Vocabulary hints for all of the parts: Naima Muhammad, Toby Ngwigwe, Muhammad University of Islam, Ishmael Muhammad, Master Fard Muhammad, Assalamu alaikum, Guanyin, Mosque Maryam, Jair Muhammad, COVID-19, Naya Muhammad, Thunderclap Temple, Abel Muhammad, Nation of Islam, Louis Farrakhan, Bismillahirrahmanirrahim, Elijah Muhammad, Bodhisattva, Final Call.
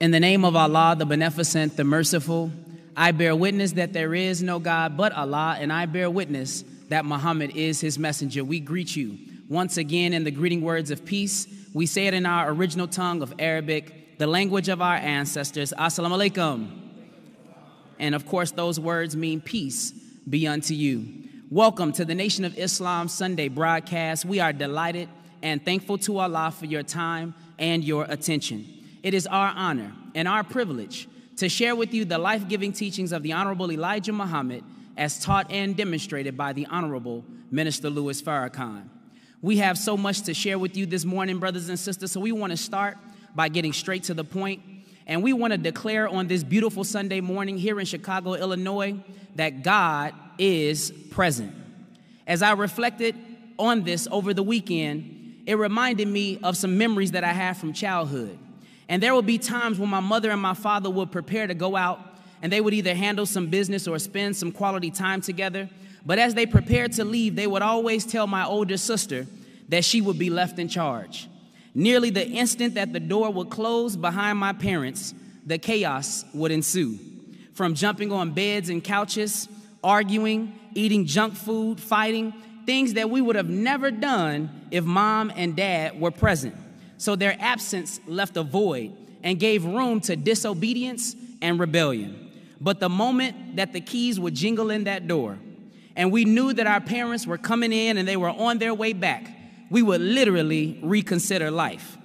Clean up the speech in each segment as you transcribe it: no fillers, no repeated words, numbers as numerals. In the name of Allah, the Beneficent, the Merciful, I bear witness that there is no God but Allah, and I bear witness that Muhammad is his messenger. We greet you once again in the greeting words of peace. We say it in our original tongue of Arabic, the language of our ancestors. Assalamu alaikum. And of course, those words mean peace be unto you. Welcome to the Nation of Islam Sunday broadcast. We are delighted and thankful to Allah for your time and your attention. It is our honor and our privilege to share with you the life-giving teachings of the Honorable Elijah Muhammad as taught and demonstrated by the Honorable Minister Louis Farrakhan. We have so much to share with you this morning, brothers and sisters, so we want to start by getting straight to the point. And we want to declare on this beautiful Sunday morning here in Chicago, Illinois, that God is present. As I reflected on this over the weekend, it reminded me of some memories that I have from childhood. And there would be times when my mother and my father would prepare to go out, and they would either handle some business or spend some quality time together. But as they prepared to leave, they would always tell my older sister that she would be left in charge. Nearly the instant that the door would close behind my parents, the chaos would ensue. From jumping on beds and couches, arguing, eating junk food, fighting, things that we would have never done if mom and dad were present. So their absence left a void and gave room to disobedience and rebellion. But the moment that the keys would jingle in that door and we knew that our parents were coming in and they were on their way back, we would literally reconsider life.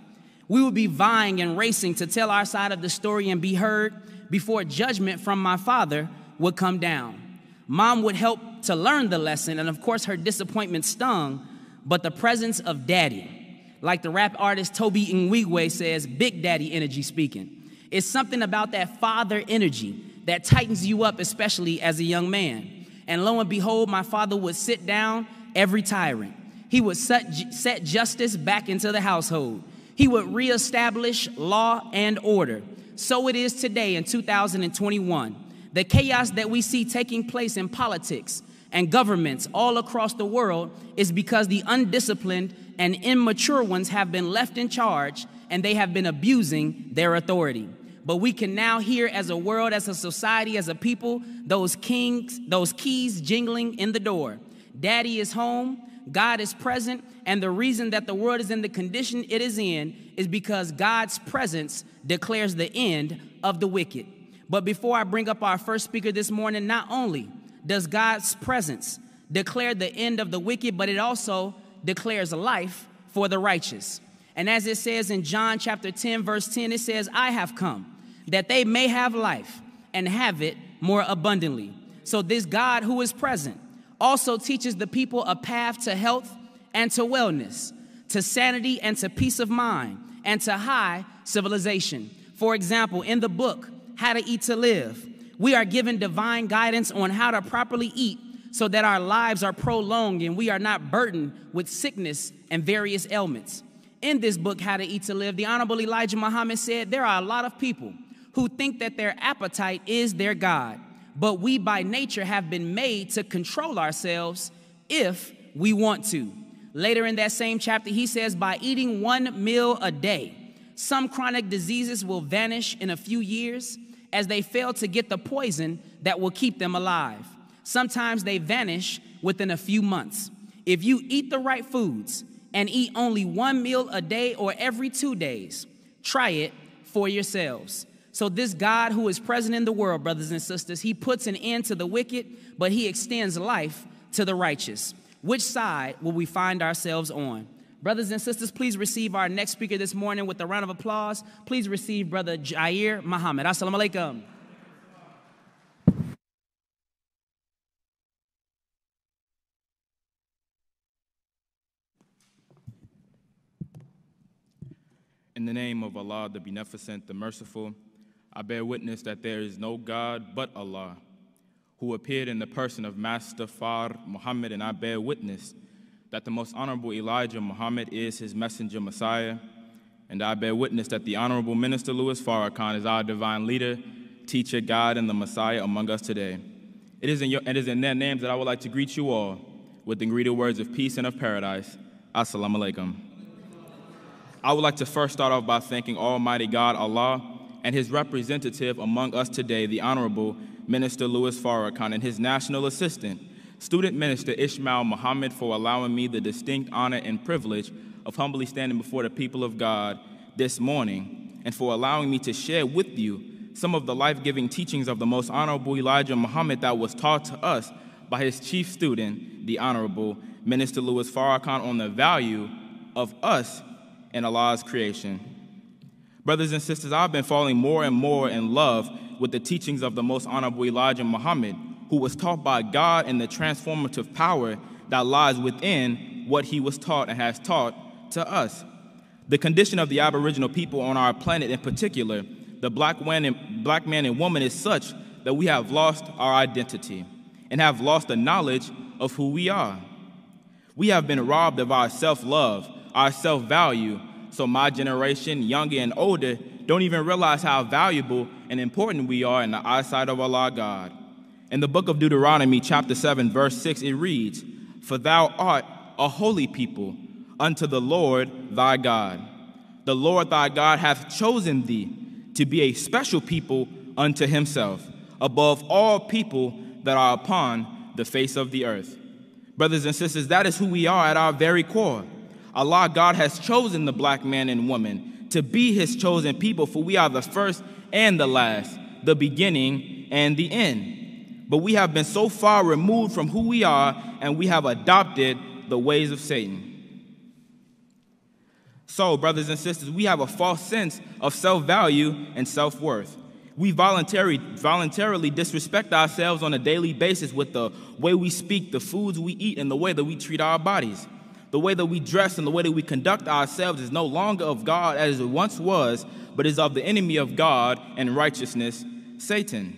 We would be vying and racing to tell our side of the story and be heard before judgment from my father would come down. Mom would help to learn the lesson, and of course her disappointment stung, but the presence of Daddy, like the rap artist Toby Ngwigwe says, Big Daddy energy speaking. It's something about that father energy that tightens you up, especially as a young man. And lo and behold, my father would sit down every tyrant. He would set justice back into the household. He would reestablish law and order. So it is today in 2021. The chaos that we see taking place in politics and governments all across the world is because the undisciplined and immature ones have been left in charge, and they have been abusing their authority. But we can now hear as a world, as a society, as a people, those keys jingling in the door. Daddy is home, God is present, and the reason that the world is in the condition it is in is because God's presence declares the end of the wicked. But before I bring up our first speaker this morning, not only does God's presence declare the end of the wicked, but it also declares life for the righteous. And as it says in John chapter 10, verse 10, it says, I have come that they may have life and have it more abundantly. So this God who is present also teaches the people a path to health and to wellness, to sanity and to peace of mind, and to high civilization. For example, in the book, How to Eat to Live, we are given divine guidance on how to properly eat so that our lives are prolonged and we are not burdened with sickness and various ailments. In this book, How to Eat to Live, the Honorable Elijah Muhammad said, there are a lot of people who think that their appetite is their God, but we by nature have been made to control ourselves if we want to. Later in that same chapter, he says, by eating one meal a day, some chronic diseases will vanish in a few years as they fail to get the poison that will keep them alive. Sometimes they vanish within a few months. If you eat the right foods and eat only one meal a day or every 2 days, try it for yourselves. So this God who is present in the world, brothers and sisters, he puts an end to the wicked, but he extends life to the righteous. Which side will we find ourselves on? Brothers and sisters, please receive our next speaker this morning with a round of applause. Please receive Brother Jair Muhammad. Assalamu alaikum. In the name of Allah, the Beneficent, the Merciful, I bear witness that there is no God but Allah, who appeared in the person of Master Fard Muhammad, and I bear witness that the Most Honorable Elijah Muhammad is his messenger Messiah, and I bear witness that the Honorable Minister Louis Farrakhan is our divine leader, teacher, guide, and the Messiah among us today. It is in their names that I would like to greet you all with the greeting words of peace and of paradise. Assalamu alaikum. I would like to first start off by thanking Almighty God, Allah, and his representative among us today, the Honorable Minister Louis Farrakhan, and his national assistant, Student Minister Ishmael Muhammad, for allowing me the distinct honor and privilege of humbly standing before the people of God this morning, and for allowing me to share with you some of the life-giving teachings of the Most Honorable Elijah Muhammad that was taught to us by his chief student, the Honorable Minister Louis Farrakhan, on the value of us in Allah's creation. Brothers and sisters, I've been falling more and more in love with the teachings of the Most Honorable Elijah Muhammad, who was taught by God, and the transformative power that lies within what he was taught and has taught to us. The condition of the Aboriginal people on our planet in particular, the black man and woman, is such that we have lost our identity and have lost the knowledge of who we are. We have been robbed of our self-love, our self-value, so my generation, younger and older, don't even realize how valuable and important we are in the eyesight of Allah God. In the book of Deuteronomy, chapter 7, verse 6, it reads, "For thou art a holy people unto the Lord thy God. The Lord thy God hath chosen thee to be a special people unto himself, above all people that are upon the face of the earth." Brothers and sisters, that is who we are at our very core. Allah God has chosen the black man and woman to be his chosen people, for we are the first and the last, the beginning and the end. But we have been so far removed from who we are, and we have adopted the ways of Satan. So, brothers and sisters, we have a false sense of self-value and self-worth. We voluntarily disrespect ourselves on a daily basis with the way we speak, the foods we eat, and the way that we treat our bodies. The way that we dress and the way that we conduct ourselves is no longer of God as it once was, but is of the enemy of God and righteousness, Satan.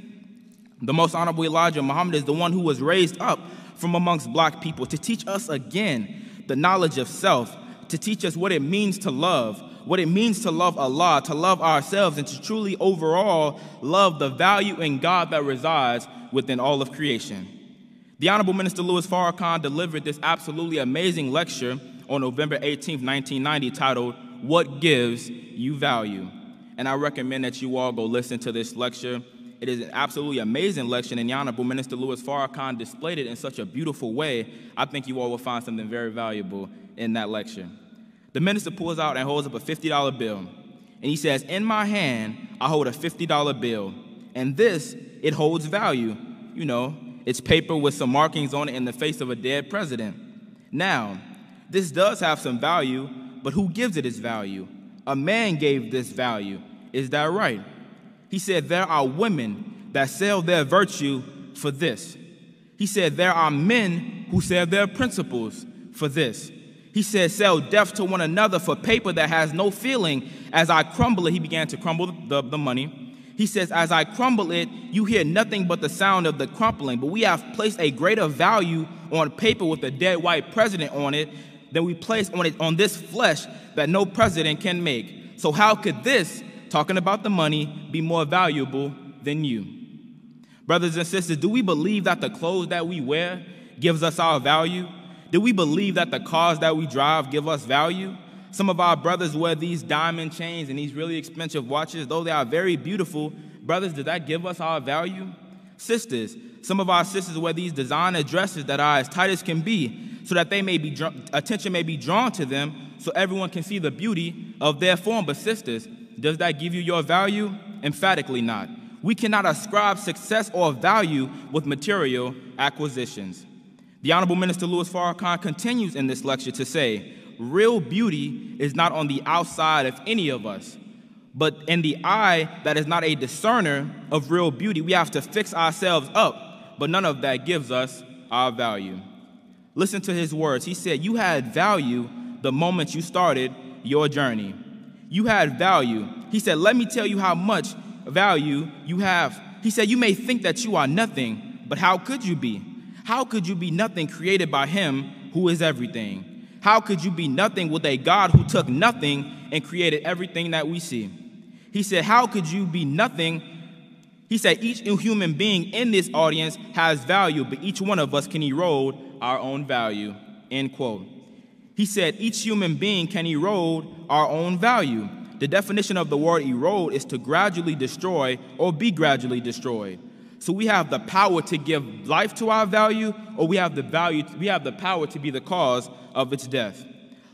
The Most Honorable Elijah Muhammad is the one who was raised up from amongst black people to teach us again the knowledge of self, to teach us what it means to love, what it means to love Allah, to love ourselves, and to truly overall love the value in God that resides within all of creation. The Honorable Minister Louis Farrakhan delivered this absolutely amazing lecture on November 18, 1990, titled, "What Gives You Value?" And I recommend that you all go listen to this lecture. It is an absolutely amazing lecture, and the Honorable Minister Louis Farrakhan displayed it in such a beautiful way. I think you all will find something very valuable in that lecture. The minister pulls out and holds up a $50 bill, and he says, "In my hand, I hold a $50 bill, and this, it holds value. You know, it's paper with some markings on it in the face of a dead president. Now, this does have some value, but who gives it its value? A man gave this value. Is that right?" He said, "There are women that sell their virtue for this." He said, "There are men who sell their principles for this." He said, "Sell death to one another for paper that has no feeling. As I crumble it," he began to crumble the money. He says, "As I crumble it, you hear nothing but the sound of the crumpling." But we have placed a greater value on paper with a dead white president on it than we place on it on this flesh that no president can make. So how could this, talking about the money, be more valuable than you? Brothers and sisters, do we believe that the clothes that we wear gives us our value? Do we believe that the cars that we drive give us value? Some of our brothers wear these diamond chains and these really expensive watches. Though they are very beautiful, brothers, does that give us our value? Sisters, some of our sisters wear these designer dresses that are as tight as can be, so that attention may be drawn to them, so everyone can see the beauty of their form. But sisters, does that give you your value? Emphatically not. We cannot ascribe success or value with material acquisitions. The Honorable Minister Louis Farrakhan continues in this lecture to say, "Real beauty is not on the outside of any of us, but in the eye that is not a discerner of real beauty." We have to fix ourselves up, but none of that gives us our value. Listen to his words. He said, "You had value the moment you started your journey. You had value." He said, "Let me tell you how much value you have." He said, "You may think that you are nothing, but how could you be? How could you be nothing created by him who is everything? How could you be nothing with a God who took nothing and created everything that we see?" He said, "How could you be nothing?" He said, "Each human being in this audience has value, but each one of us can erode our own value," end quote. He said, "Each human being can erode our own value. The definition of the word erode is to gradually destroy or be gradually destroyed. So we have the power to give life to our value, or we have the power to be the cause of its death.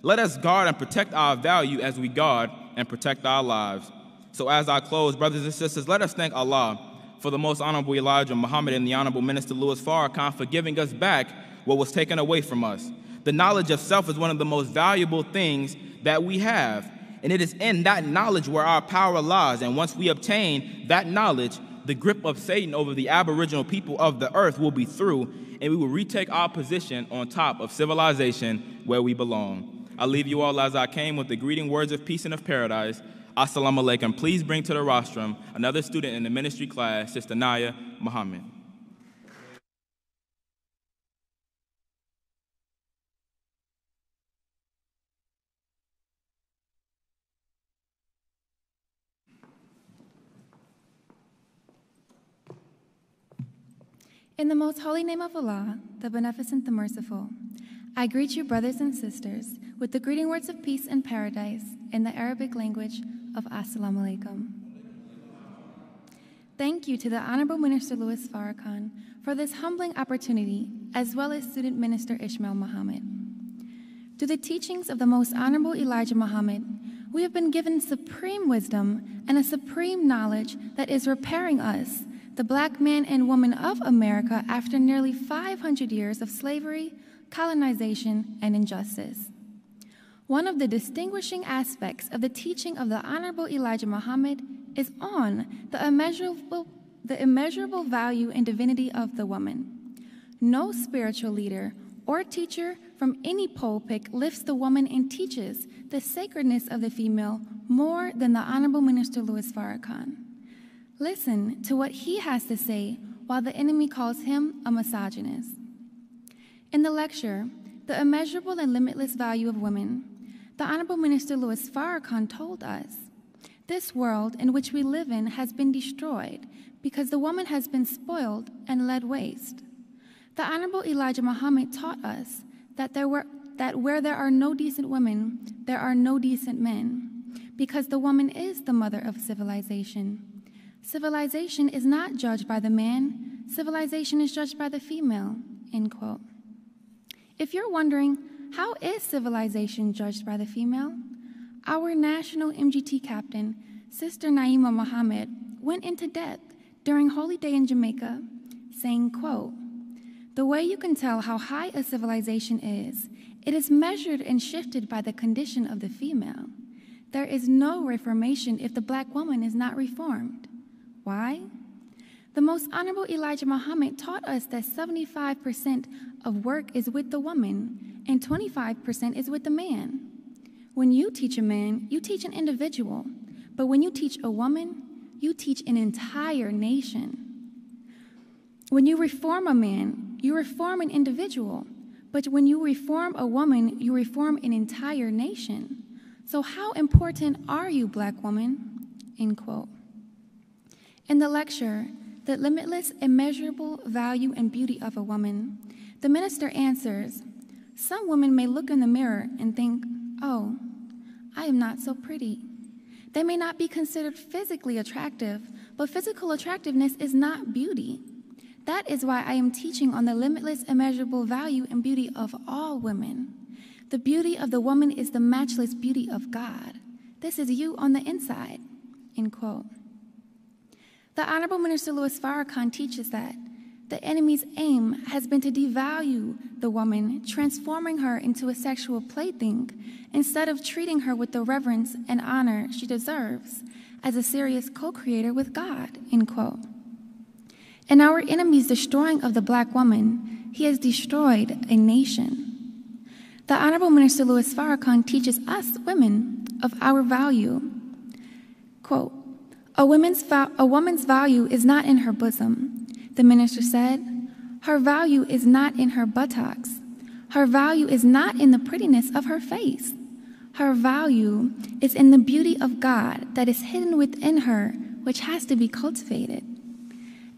Let us guard and protect our value as we guard and protect our lives. So as I close, brothers and sisters, let us thank Allah for the Most Honorable Elijah Muhammad and the Honorable Minister Louis Farrakhan for giving us back what was taken away from us. The knowledge of self is one of the most valuable things that we have, and it is in that knowledge where our power lies. And once we obtain that knowledge, the grip of Satan over the aboriginal people of the earth will be through, and we will retake our position on top of civilization where we belong. I leave you all as I came with the greeting words of peace and of paradise. Assalamu alaikum. Please bring to the rostrum another student in the ministry class, Sister Naya Muhammad. In the most holy name of Allah, the Beneficent, the Merciful, I greet you, brothers and sisters, with the greeting words of peace and paradise in the Arabic language of Assalamu Alaikum. Thank you to the Honorable Minister Louis Farrakhan for this humbling opportunity, as well as Student Minister Ishmael Muhammad. Through the teachings of the Most Honorable Elijah Muhammad, we have been given supreme wisdom and a supreme knowledge that is repairing us, the black man and woman of America, after nearly 500 years of slavery, colonization, and injustice. One of the distinguishing aspects of the teaching of the Honorable Elijah Muhammad is on the immeasurable value and divinity of the woman. No spiritual leader or teacher from any pulpit lifts the woman and teaches the sacredness of the female more than the Honorable Minister Louis Farrakhan. Listen to what he has to say while the enemy calls him a misogynist. In the lecture, The Immeasurable and Limitless Value of Women, the Honorable Minister Louis Farrakhan told us, this world in which we live in has been destroyed because the woman has been spoiled and led waste. The Honorable Elijah Muhammad taught us that where there are no decent women, there are no decent men, because the woman is the mother of civilization. Civilization is not judged by the man, civilization is judged by the female, end quote. If you're wondering, how is civilization judged by the female? Our national MGT captain, Sister Naima Muhammad, went into depth during Holy Day in Jamaica, saying, quote, "The way you can tell how high a civilization is, it is measured and shifted by the condition of the female. There is no reformation if the black woman is not reformed. Why? The Most Honorable Elijah Muhammad taught us that 75% of work is with the woman and 25% is with the man. When you teach a man, you teach an individual, but when you teach a woman, you teach an entire nation. When you reform a man, you reform an individual, but when you reform a woman, you reform an entire nation. So how important are you, black woman?" End quote. In the lecture, The Limitless, Immeasurable Value and Beauty of a Woman, the minister answers, "Some women may look in the mirror and think, oh, I am not so pretty. They may not be considered physically attractive, but physical attractiveness is not beauty. That is why I am teaching on the limitless, immeasurable value and beauty of all women. The beauty of the woman is the matchless beauty of God. This is you on the inside," end quote. The Honorable Minister Louis Farrakhan teaches that the enemy's aim has been to devalue the woman, transforming her into a sexual plaything instead of treating her with the reverence and honor she deserves as a serious co-creator with God, end quote. In our enemy's destroying of the black woman, he has destroyed a nation. The Honorable Minister Louis Farrakhan teaches us women of our value, quote, A woman's value is not in her bosom," the minister said. "Her value is not in her buttocks. Her value is not in the prettiness of her face. Her value is in the beauty of God that is hidden within her, which has to be cultivated.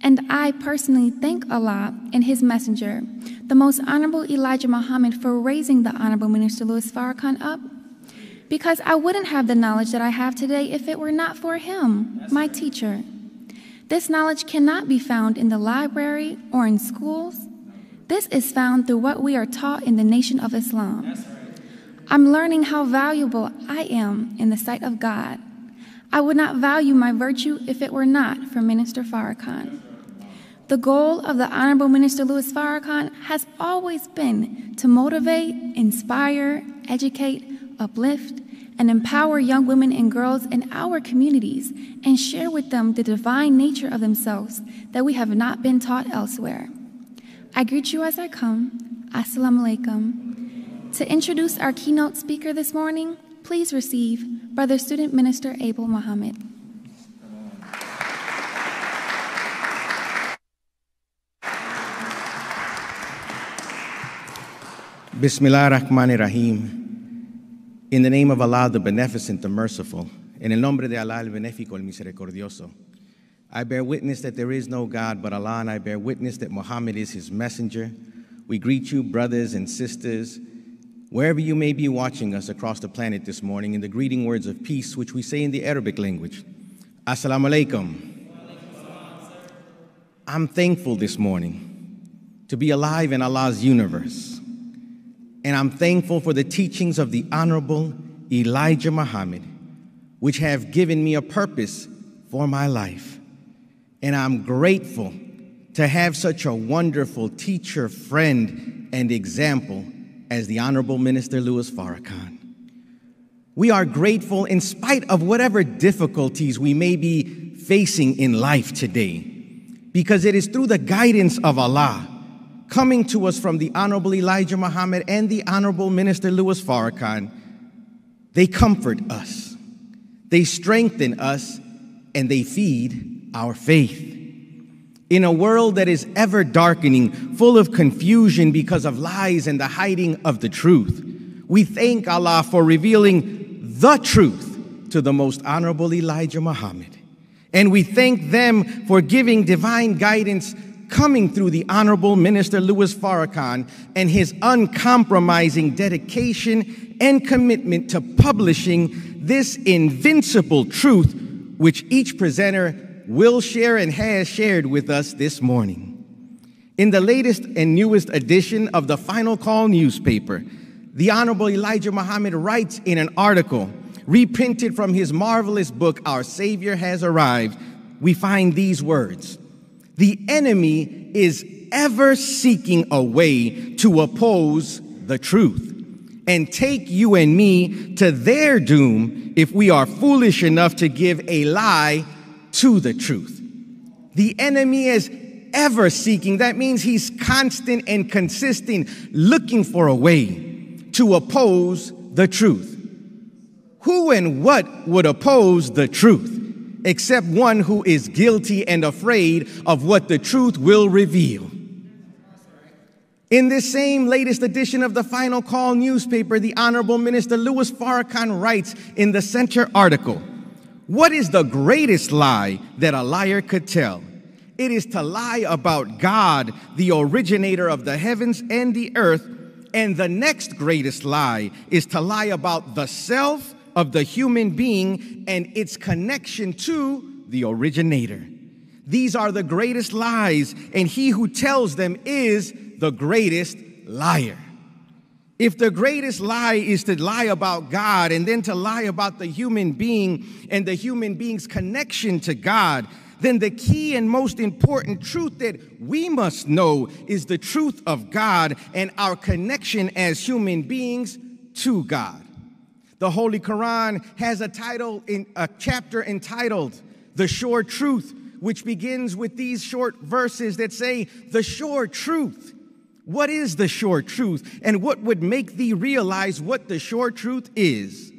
And I personally thank Allah and His Messenger, the Most Honorable Elijah Muhammad, for raising the Honorable Minister Louis Farrakhan up, because I wouldn't have the knowledge that I have today if it were not for him, my teacher. This knowledge cannot be found in the library or in schools. This is found through what we are taught in the Nation of Islam. I'm learning how valuable I am in the sight of God. I would not value my virtue if it were not for Minister Farrakhan. The goal of the Honorable Minister Louis Farrakhan has always been to motivate, inspire, educate, uplift, and empower young women and girls in our communities and share with them the divine nature of themselves that we have not been taught elsewhere. I greet you as I come. Assalamu alaikum. To introduce our keynote speaker this morning, please receive Brother Student Minister Abel Muhammad. Bismillahirrahmanirrahim. In the name of Allah, the Beneficent, the Merciful, en el nombre de Allah, el Benéfico, el Misericordioso, I bear witness that there is no God but Allah, and I bear witness that Muhammad is his messenger. We greet you, brothers and sisters, wherever you may be watching us across the planet this morning, in the greeting words of peace, which we say in the Arabic language. Assalamu alaikum. I'm thankful this morning to be alive in Allah's universe. And I'm thankful for the teachings of the Honorable Elijah Muhammad, which have given me a purpose for my life. And I'm grateful to have such a wonderful teacher, friend, and example as the Honorable Minister Louis Farrakhan. We are grateful in spite of whatever difficulties we may be facing in life today, because it is through the guidance of Allah coming to us from the Honorable Elijah Muhammad and the Honorable Minister Louis Farrakhan. They comfort us, they strengthen us, and they feed our faith. In a world that is ever darkening, full of confusion because of lies and the hiding of the truth, we thank Allah for revealing the truth to the Most Honorable Elijah Muhammad. And we thank them for giving divine guidance coming through the Honorable Minister Louis Farrakhan and his uncompromising dedication and commitment to publishing this invincible truth, which each presenter will share and has shared with us this morning. In the latest and newest edition of the Final Call newspaper, the Honorable Elijah Muhammad writes in an article reprinted from his marvelous book, Our Savior Has Arrived, we find these words: "The enemy is ever seeking a way to oppose the truth and take you and me to their doom if we are foolish enough to give a lie to the truth." The enemy is ever seeking. That means he's constant and consistent, looking for a way to oppose the truth. Who and what would oppose the truth except one who is guilty and afraid of what the truth will reveal? In this same latest edition of the Final Call newspaper, the Honorable Minister Louis Farrakhan writes in the center article, "What is the greatest lie that a liar could tell? It is to lie about God, the originator of the heavens and the earth, and the next greatest lie is to lie about the self of the human being and its connection to the originator. These are the greatest lies, and he who tells them is the greatest liar." If the greatest lie is to lie about God and then to lie about the human being and the human being's connection to God, then the key and most important truth that we must know is the truth of God and our connection as human beings to God. The Holy Quran has a chapter entitled "The Sure Truth," which begins with these short verses that say, "The sure truth." What is the sure truth, and what would make thee realize what the sure truth is?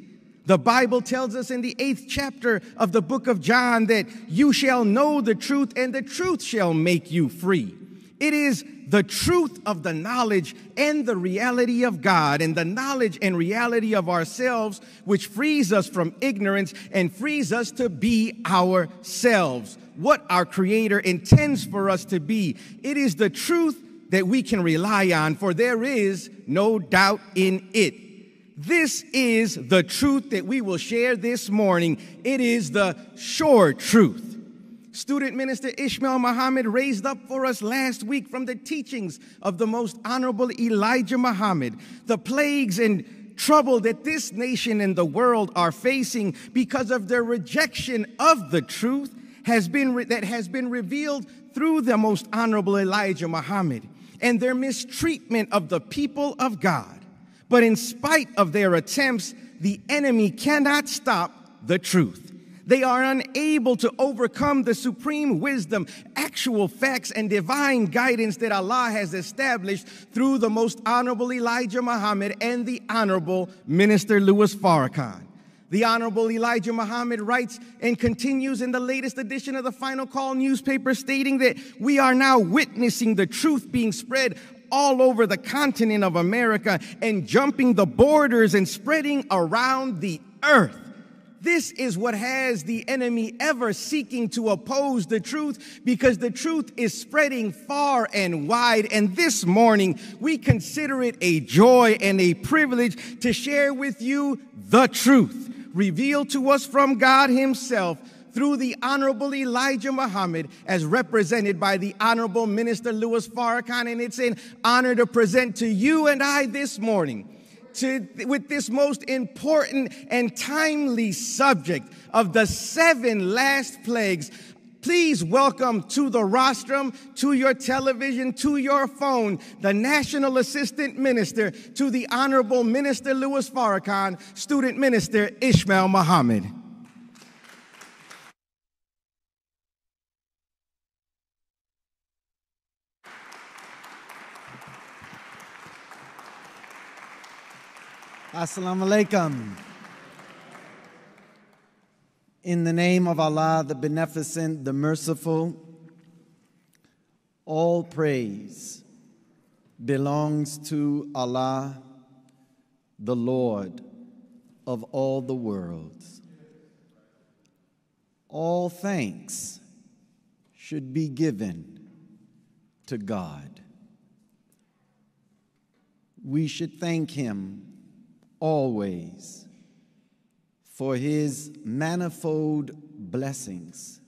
The Bible tells us in the 8th chapter of the book of John that you shall know the truth, and the truth shall make you free. It is the truth of the knowledge and the reality of God and the knowledge and reality of ourselves, which frees us from ignorance and frees us to be ourselves, what our Creator intends for us to be. It is the truth that we can rely on, for there is no doubt in it. this is the truth that we will share this morning. It is the sure truth. Student minister Ishmael Muhammad raised up for us last week from the teachings of the most honorable Elijah Muhammad, the plagues and trouble that this nation and the world are facing because of their rejection of the truth that has been revealed through the most honorable Elijah Muhammad and their mistreatment of the people of God. But in spite of their attempts, the enemy cannot stop the truth. They are unable to overcome the supreme wisdom, actual facts, and divine guidance that Allah has established through the most honorable Elijah Muhammad and the honorable minister Louis Farrakhan. The honorable Elijah Muhammad writes and continues in the latest edition of the Final Call newspaper, stating that we are now witnessing the truth being spread all over the continent of America and jumping the borders and spreading around the earth. This is what has the enemy ever seeking to oppose the truth, because the truth is spreading far and wide. And this morning, we consider it a joy and a privilege to share with you the truth revealed to us from God Himself through the Honorable Elijah Muhammad, as represented by the Honorable Minister Louis Farrakhan. And it's an honor to present to you and I this morning with this most important and timely subject of the 7 last plagues. Please welcome to the rostrum, to your television, to your phone, the National Assistant Minister to the Honorable Minister Louis Farrakhan, Student Minister Ishmael Muhammad. Assalamu alaikum. In the name of Allah, the Beneficent, the Merciful, all praise belongs to Allah, the Lord of all the worlds. All thanks should be given to God. We should thank Him always for His manifold blessings.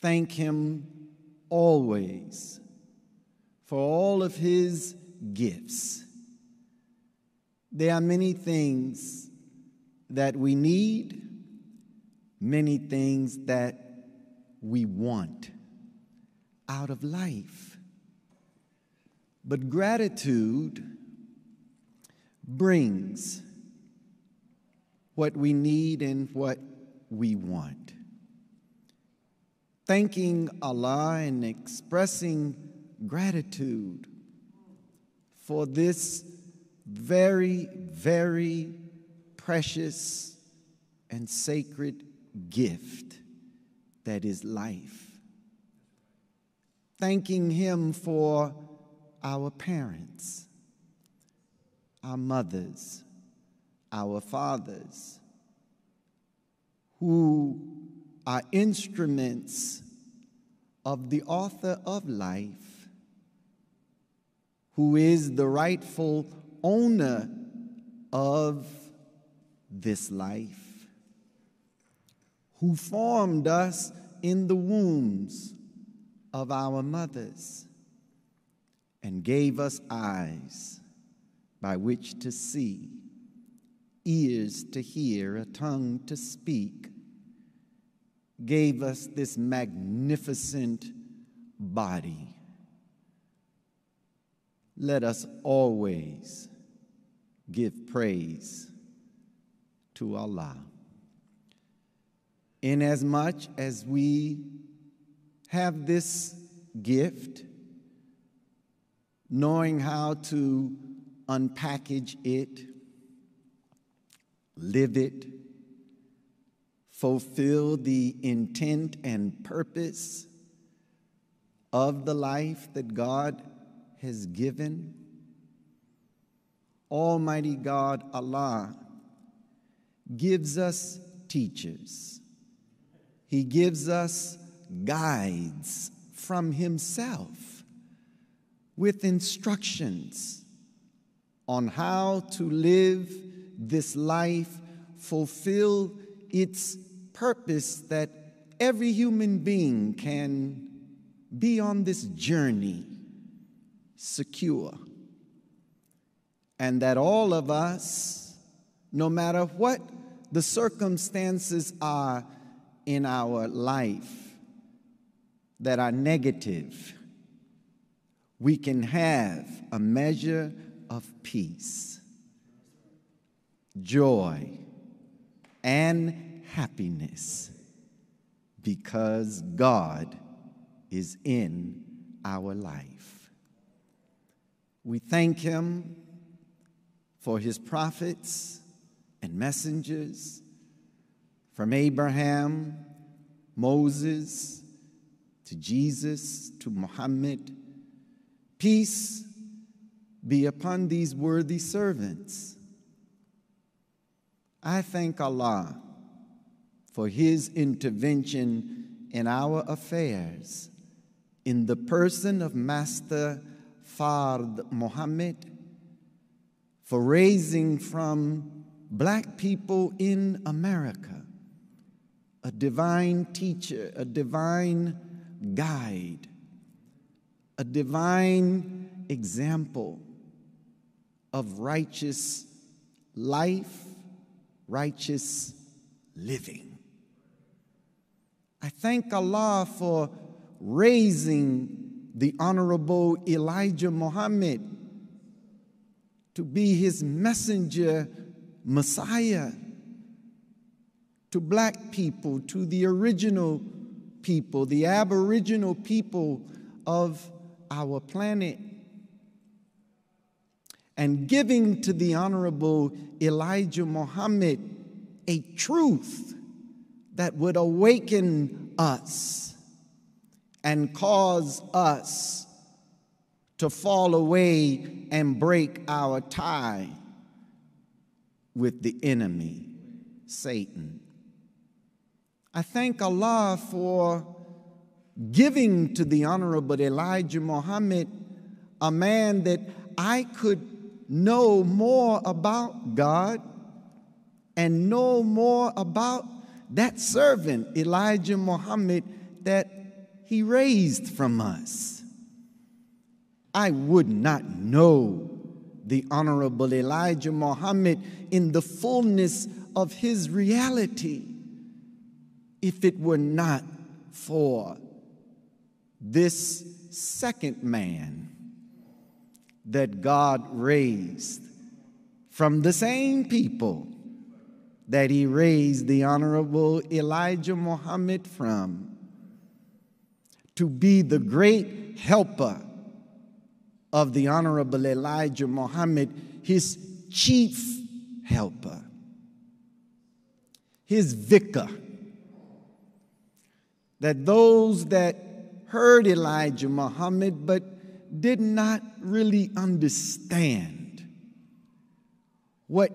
Thank Him always for all of His gifts. There are many things that we need, many things that we want out of life. But gratitude brings what we need and what we want. Thanking Allah and expressing gratitude for this very, very precious and sacred gift that is life. Thanking Him for our parents, our mothers, our fathers, who are instruments of the author of life, who is the rightful owner of this life, who formed us in the wombs of our mothers and gave us eyes by which to see, ears to hear, a tongue to speak, gave us this magnificent body. Let us always give praise to Allah, inasmuch as we have this gift, knowing how to unpackage it, live it, fulfill the intent and purpose of the life that God has given. Almighty God, Allah, gives us teachers. He gives us guides from Himself with instructions on how to live this life, fulfill its purpose, that every human being can be on this journey secure. And that all of us, no matter what the circumstances are in our life that are negative, we can have a measure of peace, joy, and happiness, because God is in our life. We thank Him for His prophets and messengers, from Abraham, Moses, to Jesus, to Muhammad. Peace be upon these worthy servants. I thank Allah for His intervention in our affairs, in the person of Master Fard Muhammad, for raising from black people in America a divine teacher, a divine guide, a divine example of righteous life, righteous living. I thank Allah for raising the Honorable Elijah Muhammad to be His messenger, Messiah, to black people, to the original people, the aboriginal people of our planet. And giving to the Honorable Elijah Muhammad a truth that would awaken us and cause us to fall away and break our tie with the enemy, Satan. I thank Allah for giving to the Honorable Elijah Muhammad a man that I could know more about God and know more about that servant, Elijah Muhammad, that He raised from us. I would not know the Honorable Elijah Muhammad in the fullness of his reality if it were not for this second man that God raised from the same people that He raised the Honorable Elijah Muhammad from, to be the great helper of the Honorable Elijah Muhammad, his chief helper, his vicar, that those that heard Elijah Muhammad but did not really understand what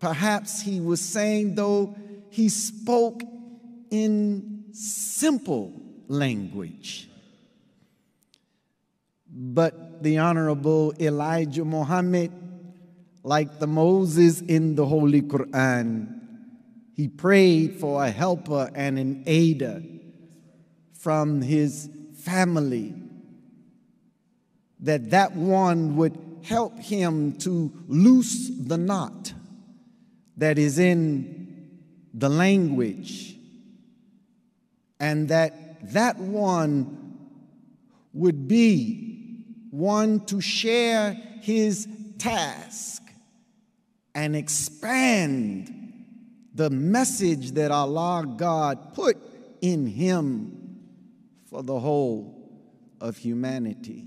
perhaps he was saying, though he spoke in simple language. But the Honorable Elijah Muhammad, like the Moses in the Holy Quran, he prayed for a helper and an aider from his family, that one would help him to loose the knot that is in the language, and that one would be one to share his task and expand the message that Allah God put in him for the whole of humanity.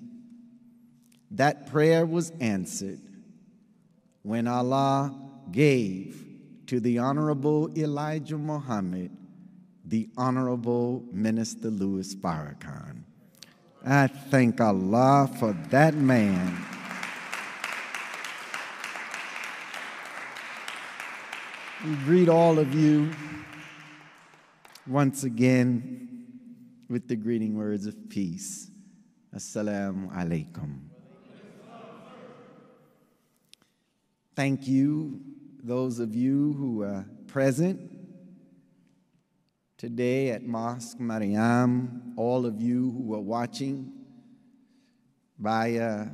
That prayer was answered when Allah gave to the Honorable Elijah Muhammad the Honorable Minister Louis Farrakhan. I thank Allah for that man. We greet all of you once again with the greeting words of peace. Assalamu alaikum. thank you, those of you who are present today at Mosque Maryam, all of you who are watching via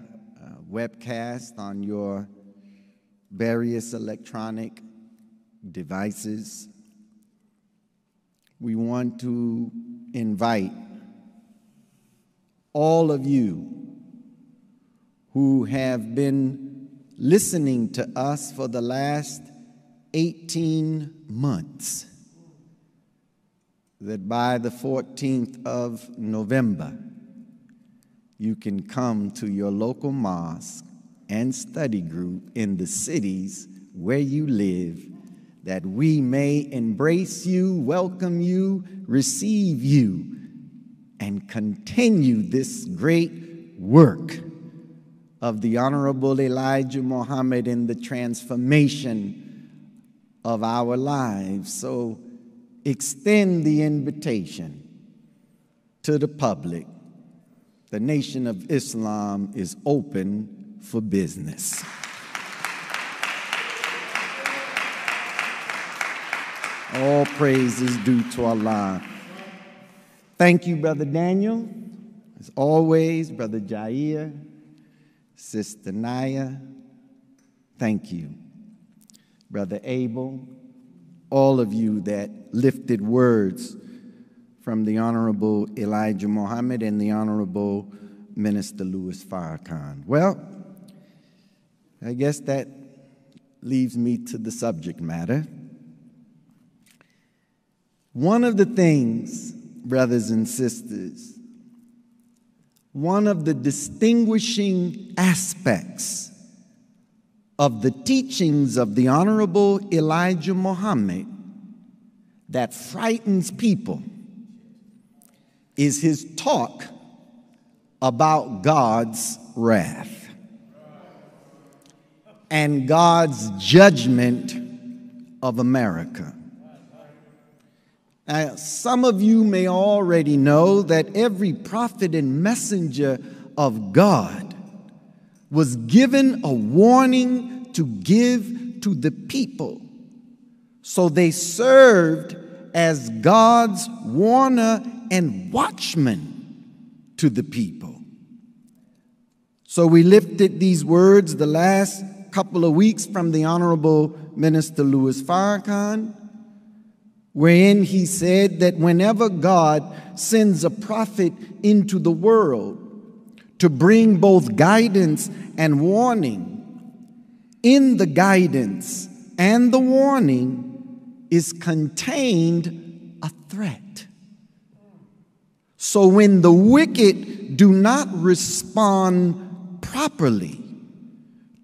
webcast on your various electronic devices. We want to invite all of you who have been listening to us for the last 18 months, that by the 14th of November, you can come to your local mosque and study group in the cities where you live, that we may embrace you, welcome you, receive you, and continue this great work of the Honorable Elijah Muhammad in the transformation of our lives. So extend the invitation to the public. The Nation of Islam is open for business. All praise is due to Allah. Thank you, Brother Daniel. As always, Brother Jair, Sister Naya, thank you. Brother Abel, all of you that lifted words from the Honorable Elijah Muhammad and the Honorable Minister Louis Farrakhan. Well, I guess that leaves me to the subject matter. One of the things, brothers and sisters, one of the distinguishing aspects of the teachings of the Honorable Elijah Muhammad that frightens people is his talk about God's wrath and God's judgment of America. Now, some of you may already know that every prophet and messenger of God was given a warning to give to the people. So they served as God's warner and watchman to the people. So we lifted these words the last couple of weeks from the Honorable Minister Louis Farrakhan, wherein he said that whenever God sends a prophet into the world to bring both guidance and warning, in the guidance and the warning is contained a threat. So when the wicked do not respond properly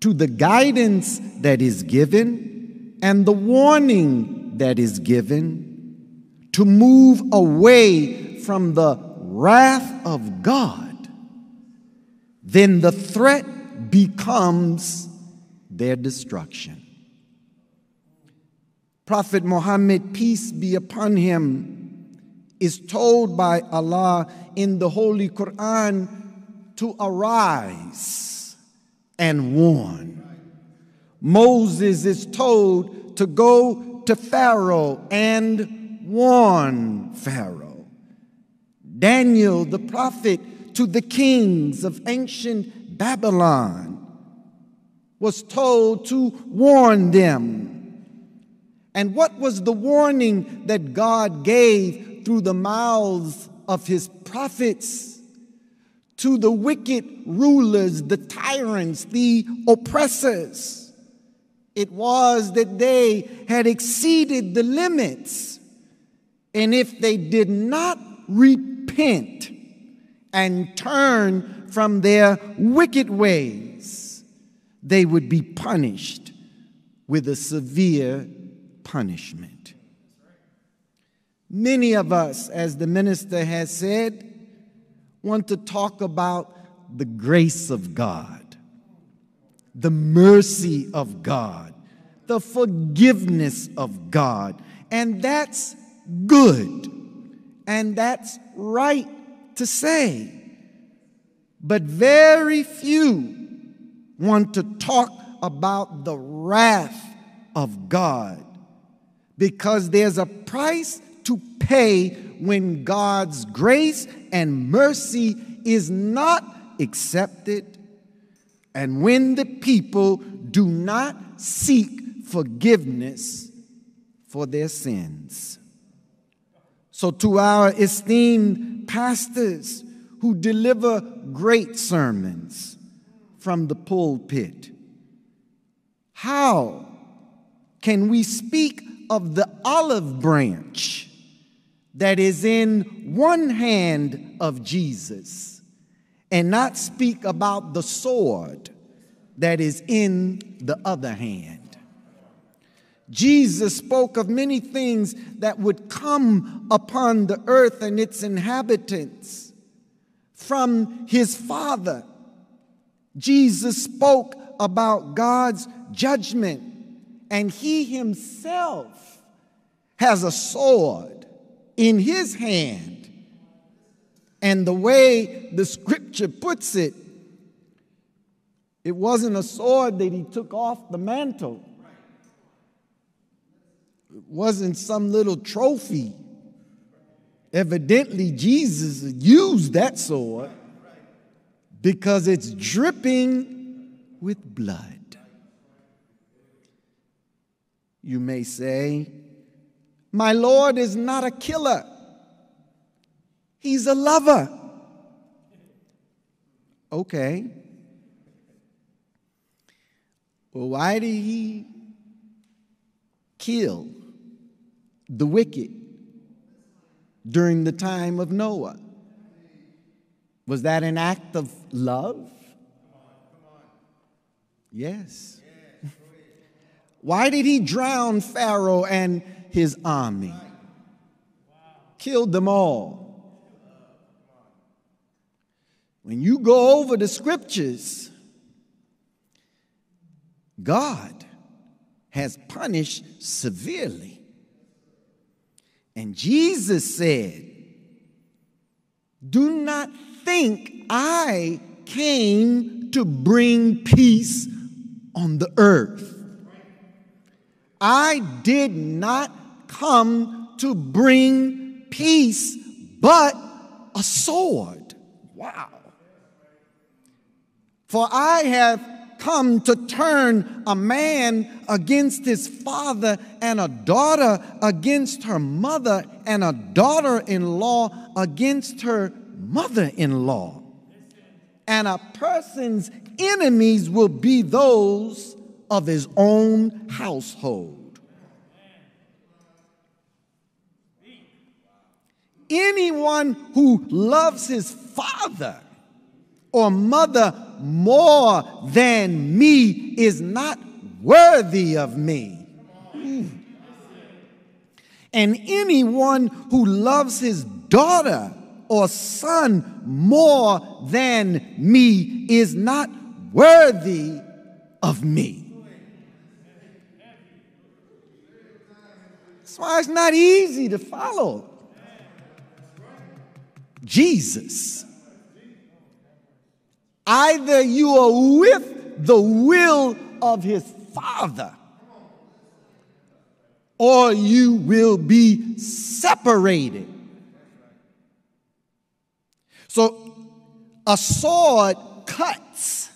to the guidance that is given and the warning that is given, to move away from the wrath of God, then the threat becomes their destruction. Prophet Muhammad, peace be upon him, is told by Allah in the Holy Quran to arise and warn. Moses is told to go to Pharaoh and warn Pharaoh. Daniel the prophet to the kings of ancient Babylon was told to warn them. And what was the warning that God gave through the mouths of his prophets to the wicked rulers, the tyrants, the oppressors? It was that they had exceeded the limits, and if they did not repent and turn from their wicked ways, they would be punished with a severe punishment. Many of us, as the minister has said, want to talk about the grace of God, the mercy of God, the forgiveness of God. And that's good, and that's right to say. But very few want to talk about the wrath of God, because there's a price to pay when God's grace and mercy is not accepted, and when the people do not seek forgiveness for their sins. So to our esteemed pastors who deliver great sermons from the pulpit, how can we speak of the olive branch that is in one hand of Jesus and not speak about the sword that is in the other hand? Jesus spoke of many things that would come upon the earth and its inhabitants from his Father. Jesus spoke about God's judgment, and he himself has a sword in his hand. And the way the scripture puts it, it wasn't a sword that he took off the mantle. It wasn't some little trophy. Evidently, Jesus used that sword because it's dripping with blood. You may say, my Lord is not a killer. He's a lover. Okay. Well, why did he kill the wicked during the time of Noah? Was that an act of love? Yes. Why did he drown Pharaoh and his army? Killed them all. When you go over the scriptures, God has punished severely. And Jesus said, do not think I came to bring peace on the earth. I did not come to bring peace, but a sword. Wow. For I have come to turn a man against his father, and a daughter against her mother, and a daughter-in-law against her mother-in-law. And a person's enemies will be those of his own household. Anyone who loves his father or mother more than me is not worthy of me. And anyone who loves his daughter or son more than me is not worthy of me. That's why it's not easy to follow Jesus. Either you are with the will of his Father, or you will be separated. So a sword cuts.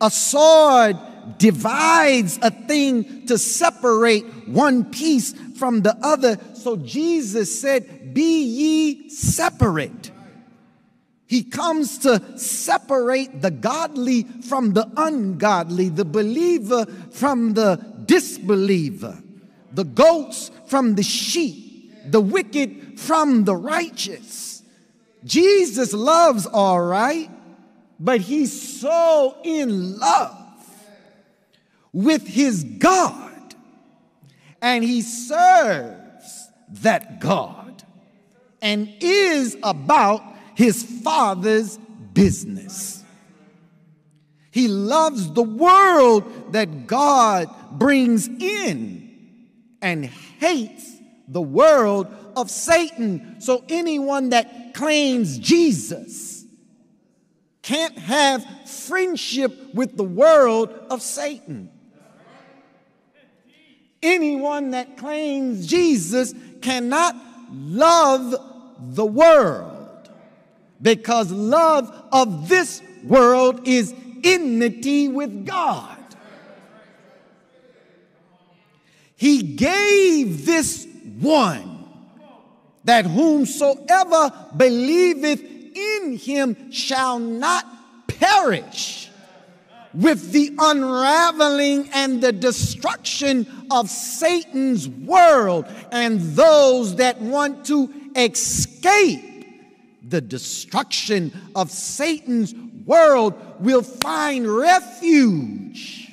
A sword divides a thing to separate one piece from the other. So Jesus said, be ye separate. He comes to separate the godly from the ungodly, the believer from the disbeliever, the goats from the sheep, the wicked from the righteous. Jesus loves, all right, but he's so in love with his God, and he serves that God and is about his Father's business. He loves the world that God brings in and hates the world of Satan. So anyone that claims Jesus can't have friendship with the world of Satan. Anyone that claims Jesus cannot love the world, because love of this world is enmity with God. He gave this one that whomsoever believeth in him shall not perish with the unraveling and the destruction of Satan's world and those that want to escape the destruction of Satan's world will find refuge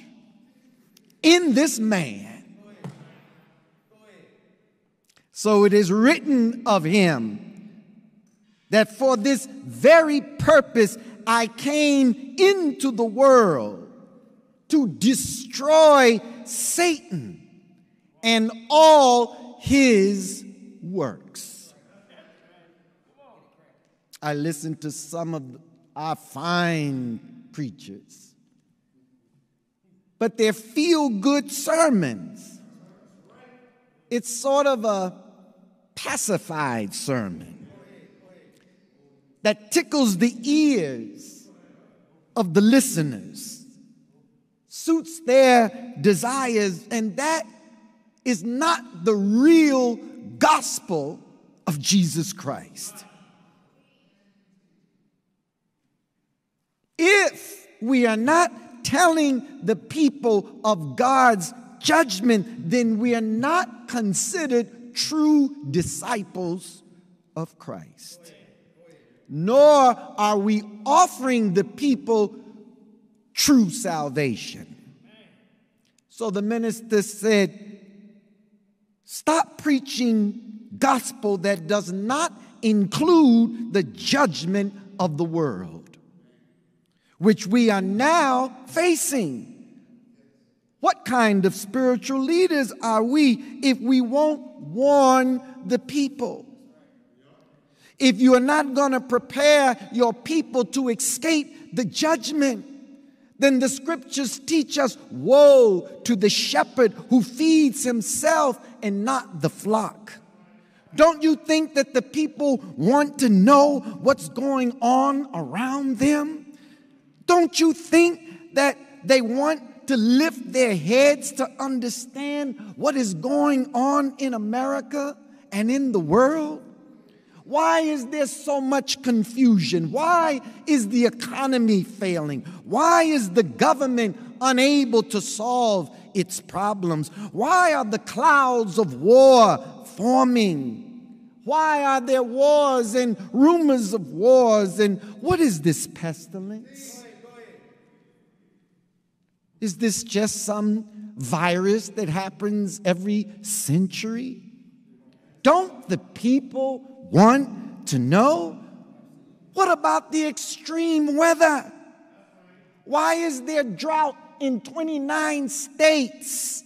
in this man. So it is written of him that for this very purpose I came into the world, to destroy Satan and all his works. I listened to some of our fine preachers, but their feel-good sermons, it's sort of a pacified sermon that tickles the ears of the listeners, suits their desires, and that is not the real gospel of Jesus Christ. If we are not telling the people of God's judgment, then we are not considered true disciples of Christ. Nor are we offering the people true salvation. So the minister said, stop preaching gospel that does not include the judgment of the world, which we are now facing. What kind of spiritual leaders are we if we won't warn the people? If you are not going to prepare your people to escape the judgment, then the scriptures teach us, woe to the shepherd who feeds himself and not the flock. Don't you think that the people want to know what's going on around them? Don't you think that they want to lift their heads to understand what is going on in America and in the world? Why is there so much confusion? Why is the economy failing? Why is the government unable to solve its problems? Why are the clouds of war forming? Why are there wars and rumors of wars? And what is this pestilence? Is this just some virus that happens every century? Don't the people want to know? What about the extreme weather? Why is there drought in 29 states?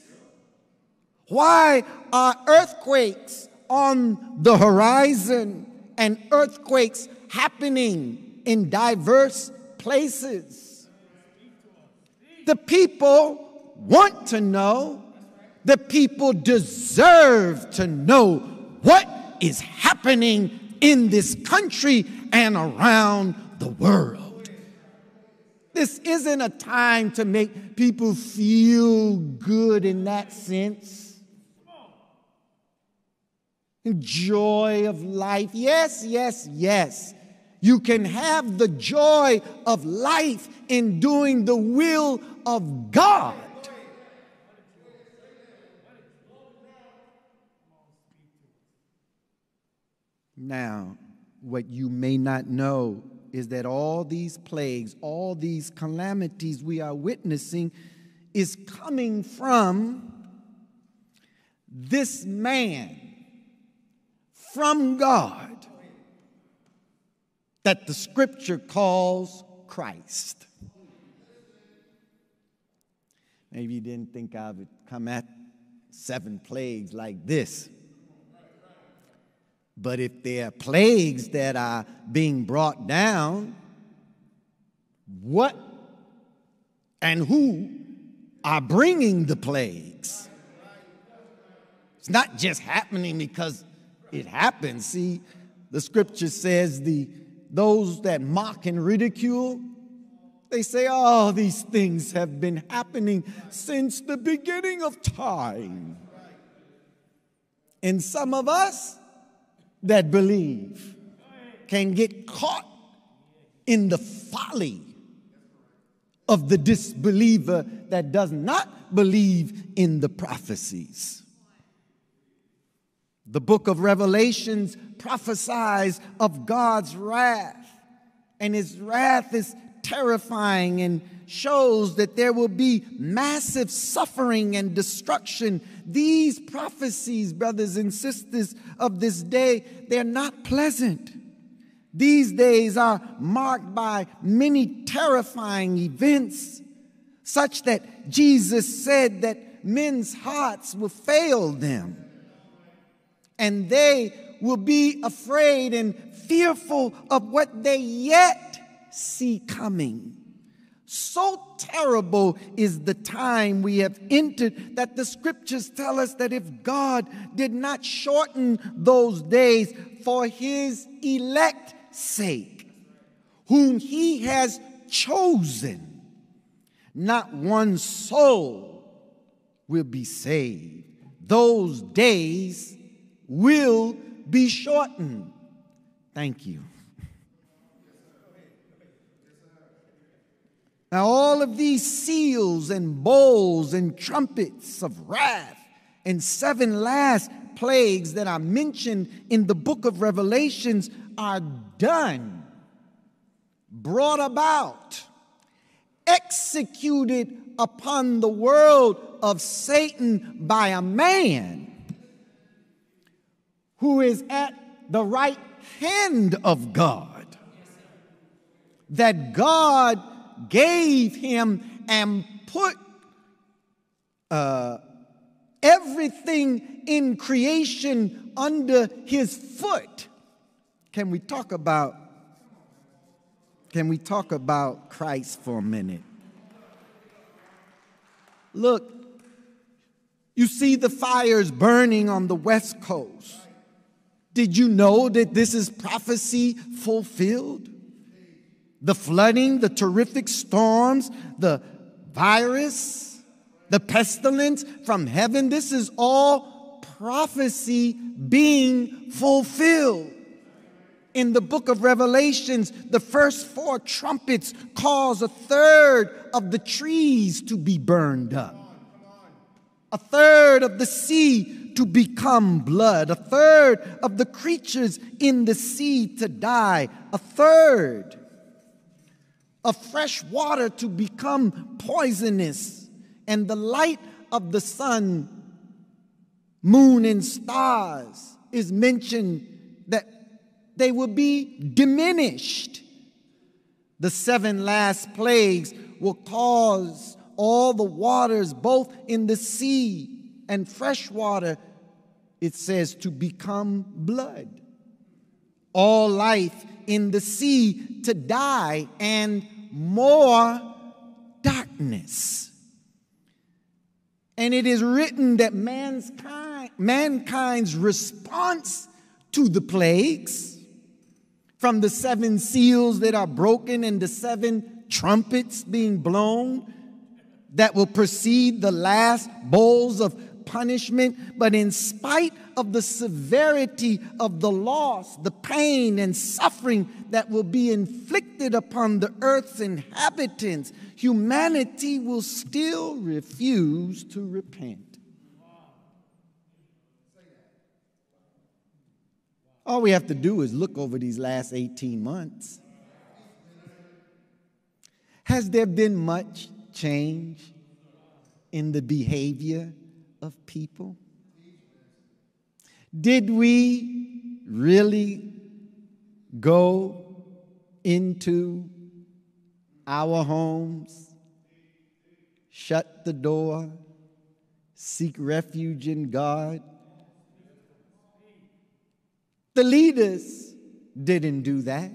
Why are earthquakes on the horizon and earthquakes happening in diverse places? The people want to know. The people deserve to know what is happening in this country and around the world. This isn't a time to make people feel good in that sense. Joy of life. Yes, yes, yes. You can have the joy of life in doing the will of God. Now, what you may not know is that all these plagues, all these calamities we are witnessing is coming from this man, from God, that the scripture calls Christ. Maybe you didn't think I would come at 7 plagues like this. But if there are plagues that are being brought down what and who are bringing the plagues. It's not just happening because it happens. See, the scripture says those that mock and ridicule, they say, oh, these things have been happening since the beginning of time. And some of us that believe can get caught in the folly of the disbeliever that does not believe in the prophecies. The book of Revelations prophesies of God's wrath, and his wrath is terrifying and shows that there will be massive suffering and destruction. These prophecies, brothers and sisters of this day, they're not pleasant. These days are marked by many terrifying events, such that Jesus said that men's hearts will fail them, and they will be afraid and fearful of what they yet see coming. So terrible is the time we have entered that the scriptures tell us that if God did not shorten those days for his elect's sake, whom he has chosen, not one soul will be saved. Those days will be shortened. Thank you. Now, all of these seals and bowls and trumpets of wrath and 7 last plagues that are mentioned in the book of Revelations are done, brought about, executed upon the world of Satan by a man who is at the right hand of God, that God gave him and put everything in creation under his foot. Can we talk about Christ for a minute? Look, you see the fires burning on the West Coast. Did you know that this is prophecy fulfilled? The flooding, the terrific storms, the virus, the pestilence from heaven, this is all prophecy being fulfilled. In the book of Revelations, the first 4 trumpets cause a third of the trees to be burned up, a third of the sea to become blood, a third of the creatures in the sea to die, a third of fresh water to become poisonous, and the light of the sun, moon, and stars is mentioned that they will be diminished. The 7 last plagues will cause all the waters, both in the sea and fresh water, it says, to become blood. All life in the sea to die, and more darkness. And it is written that mankind's response to the plagues, from the 7 seals that are broken and the 7 trumpets being blown that will precede the last bowls of punishment, but in spite of the severity of the loss, the pain and suffering that will be inflicted upon the earth's inhabitants, humanity will still refuse to repent. All we have to do is look over these last 18 months. Has there been much change in the behavior of people? Did we really go into our homes, shut the door, seek refuge in God? The leaders didn't do that.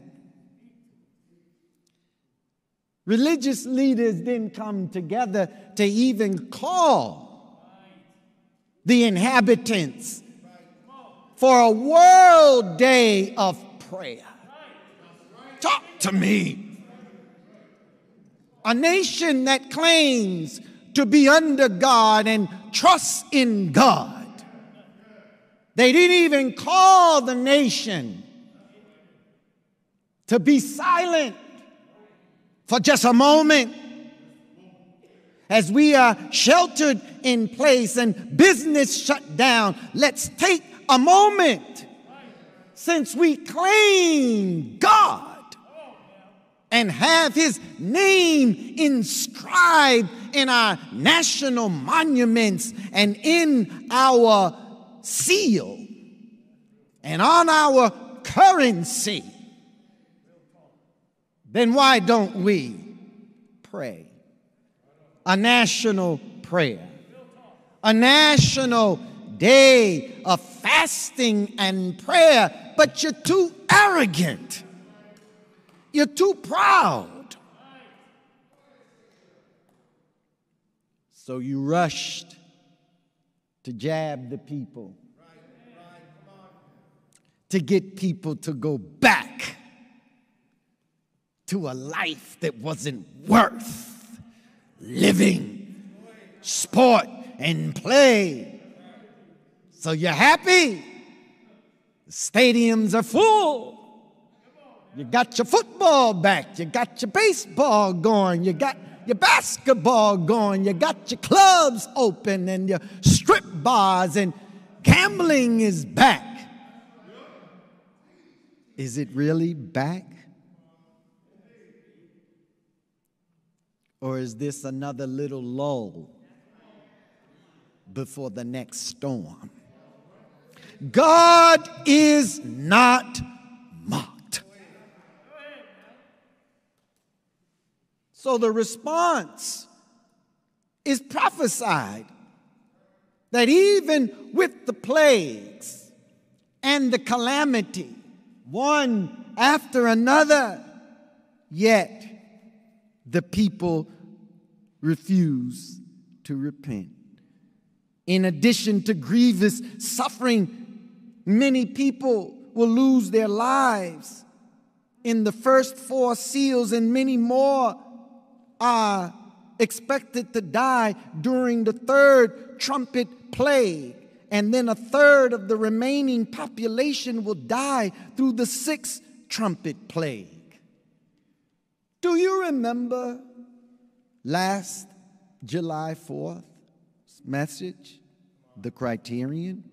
Religious leaders didn't come together to even call the inhabitants for a world day of prayer. Talk to me. A nation that claims to be under God and trusts in God. They didn't even call the nation to be silent for just a moment as we are sheltered in place and business shut down. Let's take a moment, since we claim God and have His name inscribed in our national monuments and in our seal and on our currency, then why don't we pray a national prayer, a national day of fasting and prayer? But you're too arrogant, you're too proud, so you rushed to jab the people, to get people to go back to a life that wasn't worth living, sport and play. So you're happy, the stadiums are full, you got your football back, you got your baseball going, you got your basketball going, you got your clubs open and your strip bars, and gambling is back. Is it really back? Or is this another little lull before the next storm? God is not mocked. So the response is prophesied, that even with the plagues and the calamity, one after another, yet the people refuse to repent. In addition to grievous suffering, many people will lose their lives in the first four seals, and many more are expected to die during the third trumpet plague. And then a third of the remaining population will die through the sixth trumpet plague. Do you remember last July 4th's message, the Criterion?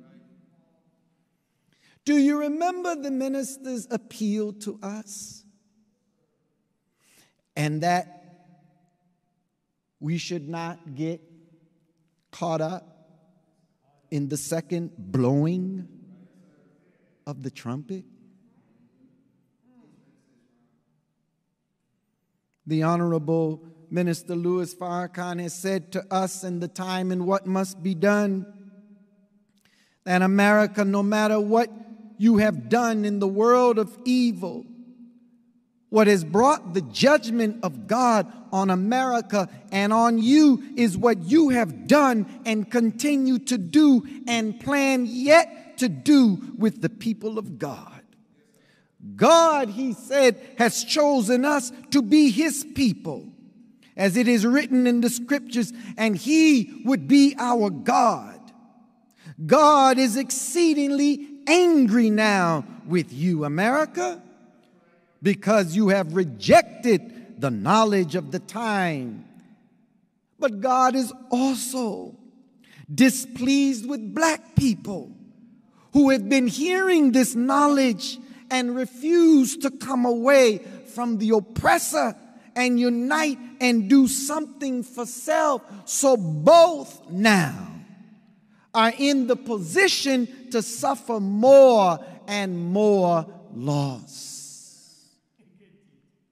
Do you remember the minister's appeal to us? And that we should not get caught up in the second blowing of the trumpet. The Honorable Minister Louis Farrakhan has said to us in the time and what must be done that America, no matter what you have done in the world of evil, what has brought the judgment of God on America and on you is what you have done and continue to do and plan yet to do with the people of God. God, He said, has chosen us to be His people, as it is written in the scriptures, and He would be our God. God is exceedingly angry now with you, America, because you have rejected the knowledge of the time. But God is also displeased with black people who have been hearing this knowledge and refuse to come away from the oppressor and unite and do something for self. So both now are in the position to suffer more and more loss.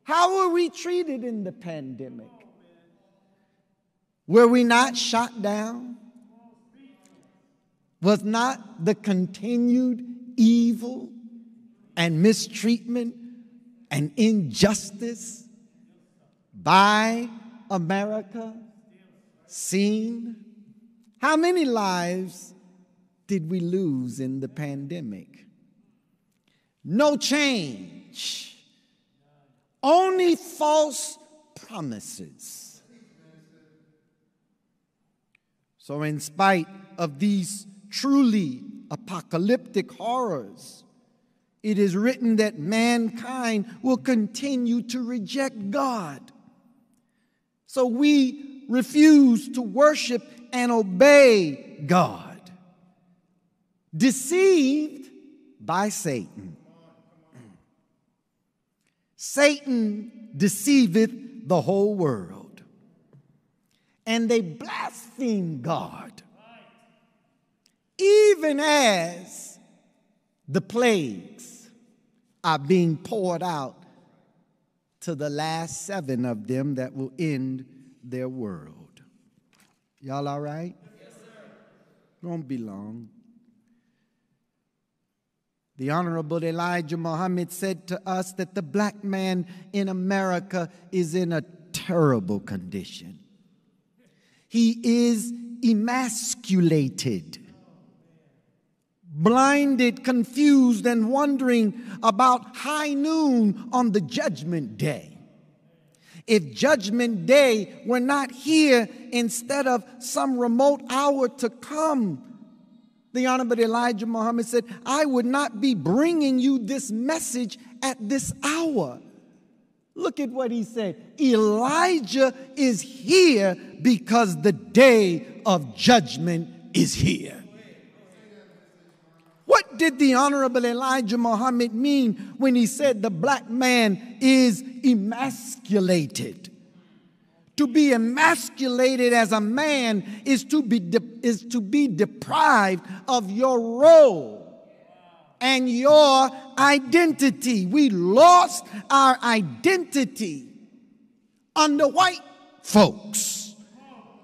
How were we treated in the pandemic? Were we not shot down? Was not the continued evil and mistreatment and injustice by America seen? How many lives did we lose in the pandemic? No change, only false promises. So in spite of these truly apocalyptic horrors, it is written that mankind will continue to reject God. So we refuse to worship and obey God, deceived by Satan. Satan deceiveth the whole world, and they blaspheme God, even as the plagues are being poured out to the last 7 of them that will end their world. Y'all all right? Yes, sir. Won't be long. The Honorable Elijah Muhammad said to us that the black man in America is in a terrible condition. He is emasculated, blinded, confused, and wondering about high noon on the judgment day. If judgment day were not here instead of some remote hour to come, the Honorable Elijah Muhammad said, I would not be bringing you this message at this hour. Look at what he said. Elijah is here because the day of judgment is here. What did the Honorable Elijah Muhammad mean when he said the black man is emasculated? To be emasculated as a man is to be deprived of your role and your identity. We lost our identity under white folks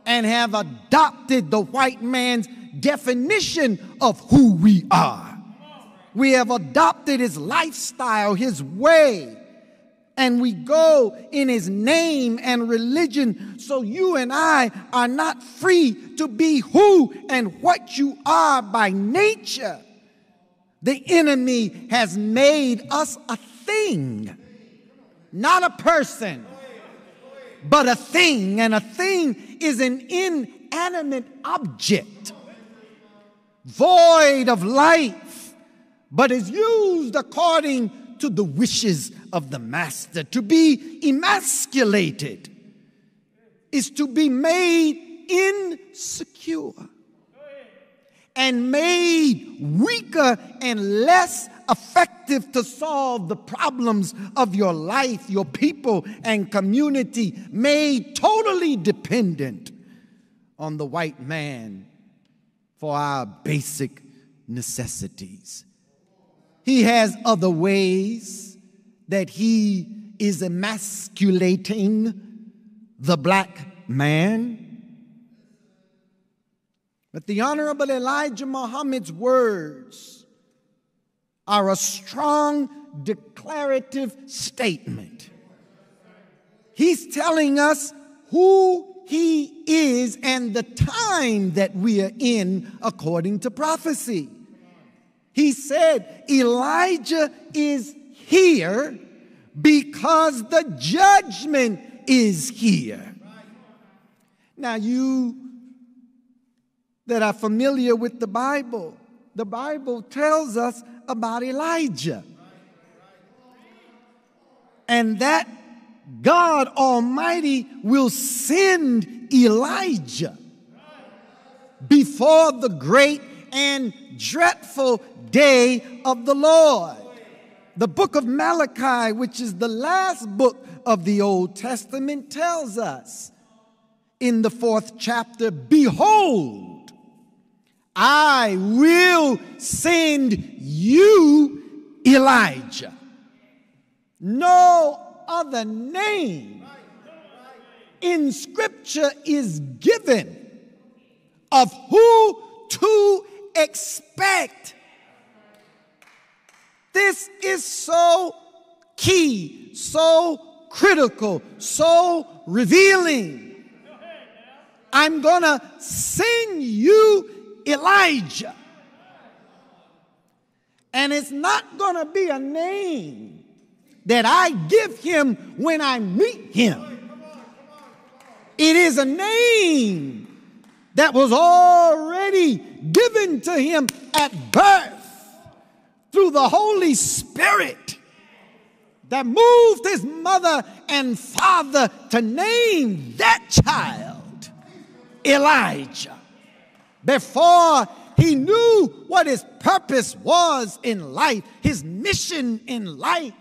and have adopted the white man's definition of who we are. We have adopted his lifestyle, his way, and we go in his name and religion. So you and I are not free to be who and what you are by nature. The enemy has made us a thing, not a person, but a thing. And a thing is an inanimate object, void of life, but is used according to the wishes of the master. To be emasculated is to be made insecure and made weaker and less effective to solve the problems of your life, your people, and community, made totally dependent on the white man for our basic necessities. He has other ways that he is emasculating the black man. But the Honorable Elijah Muhammad's words are a strong declarative statement. He's telling us who he is and the time that we are in according to prophecy. He said, Elijah is here because the judgment is here. Now, you that are familiar with the Bible tells us about Elijah. And that God Almighty will send Elijah before the great and dreadful day of the Lord. The book of Malachi, which is the last book of the Old Testament, tells us in the 4th chapter, behold, I will send you Elijah. No other name in Scripture is given of who to expect. This is so key, so critical, so revealing. I'm going to send you Elijah. And it's not going to be a name that I give him when I meet him. It is a name that was already given to him at birth through the Holy Spirit that moved his mother and father to name that child Elijah before he knew what his purpose was in life, his mission in life,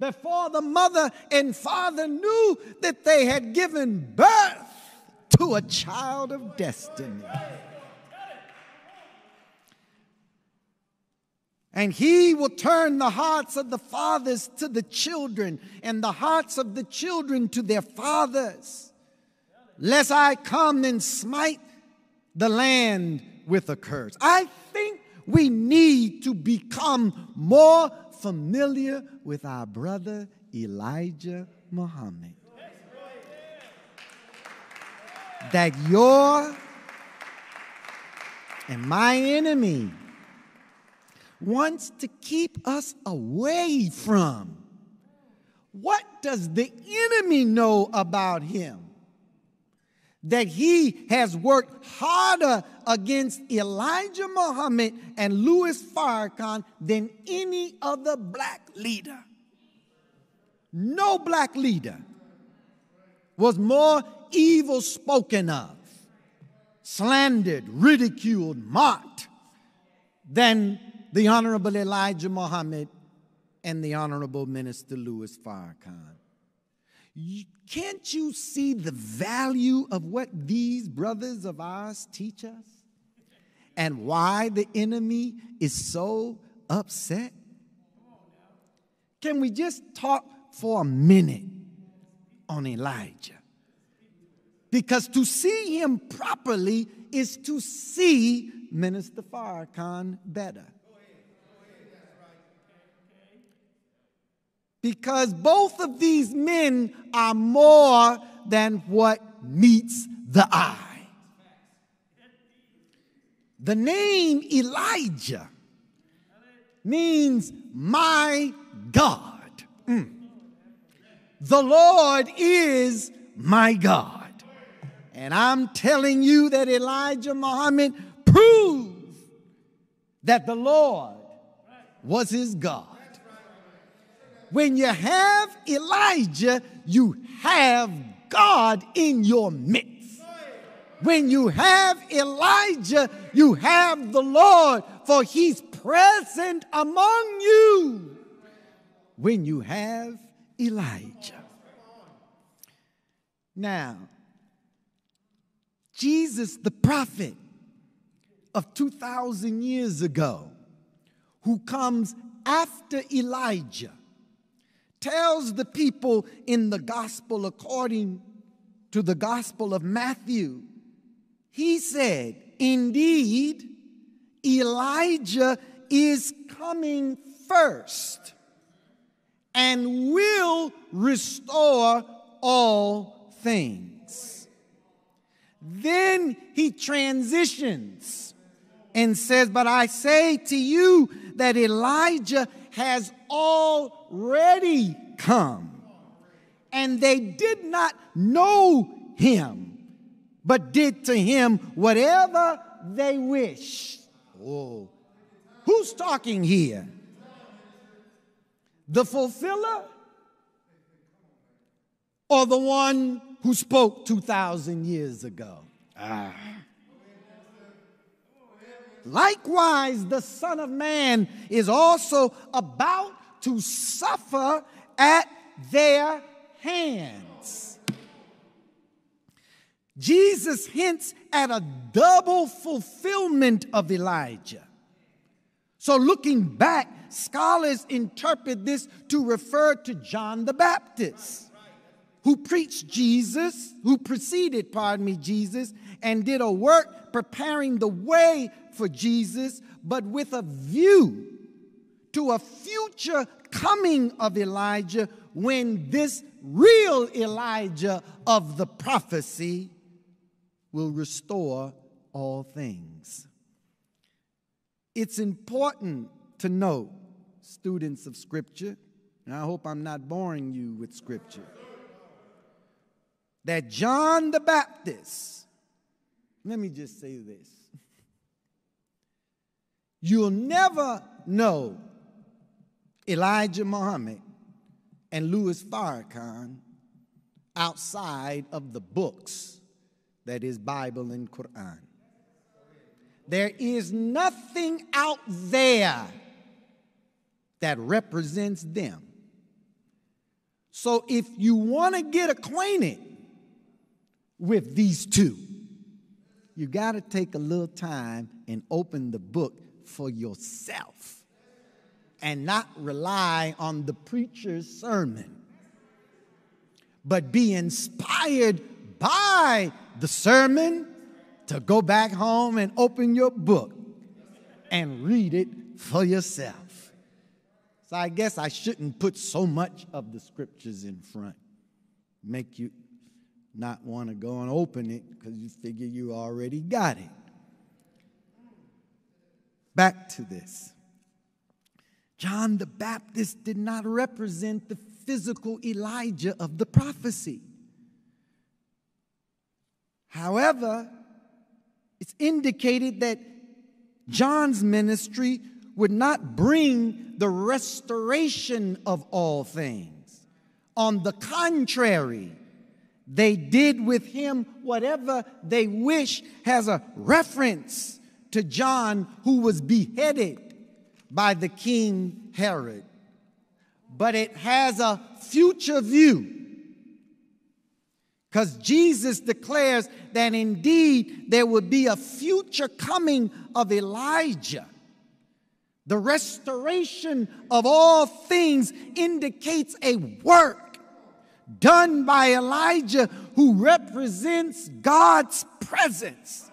before the mother and father knew that they had given birth to a child of destiny. And he will turn the hearts of the fathers to the children and the hearts of the children to their fathers, lest I come and smite the land with a curse. I think we need to become more familiar with our brother Elijah Muhammad. That your and my enemy wants to keep us away from. What does the enemy know about him? That he has worked harder against Elijah Muhammad and Louis Farrakhan than any other black leader. No black leader was more evil spoken of, slandered, ridiculed, mocked than the Honorable Elijah Muhammad and the Honorable Minister Louis Farrakhan. Can't you see the value of what these brothers of ours teach us and why the enemy is so upset? Can we just talk for a minute on Elijah? Because to see him properly is to see Minister Farrakhan better. Because both of these men are more than what meets the eye. The name Elijah means my God. The Lord is my God. And I'm telling you that Elijah Muhammad proved that the Lord was his God. When you have Elijah, you have God in your midst. When you have Elijah, you have the Lord, for he's present among you. When you have Elijah. Now, Jesus, the prophet of 2,000 years ago, who comes after Elijah, tells the people in the gospel according to the gospel of Matthew, he said, indeed, Elijah is coming first and will restore all things. Then he transitions and says, but I say to you that Elijah has already come, and they did not know him, but did to him whatever they wished. Oh, who's talking here? The fulfiller or the one who spoke 2,000 years ago? Likewise, the Son of Man is also about to suffer at their hands. Jesus hints at a double fulfillment of Elijah. So looking back, scholars interpret this to refer to John the Baptist, who preached Jesus, who preceded, Jesus, and did a work preparing the way for Jesus, but with a view to a future coming of Elijah, when this real Elijah of the prophecy will restore all things. It's important to know, students of Scripture, and I hope I'm not boring you with Scripture, that John the Baptist, let me just say this, you'll never know Elijah Muhammad and Louis Farrakhan outside of the books that is Bible and Quran. There is nothing out there that represents them. So if you want to get acquainted with these two, you got to take a little time and open the book for yourself and not rely on the preacher's sermon, but be inspired by the sermon to go back home and open your book and read it for yourself. So I guess I shouldn't put so much of the scriptures in front, make you not want to go and open it because you figure you already got it. Back to this. John the Baptist did not represent the physical Elijah of the prophecy. However, it's indicated that John's ministry would not bring the restoration of all things. On the contrary, they did with him whatever they wish, has a reference to John, who was beheaded by the King Herod. But it has a future view, because Jesus declares that indeed there will be a future coming of Elijah. The restoration of all things indicates a work done by Elijah, who represents God's presence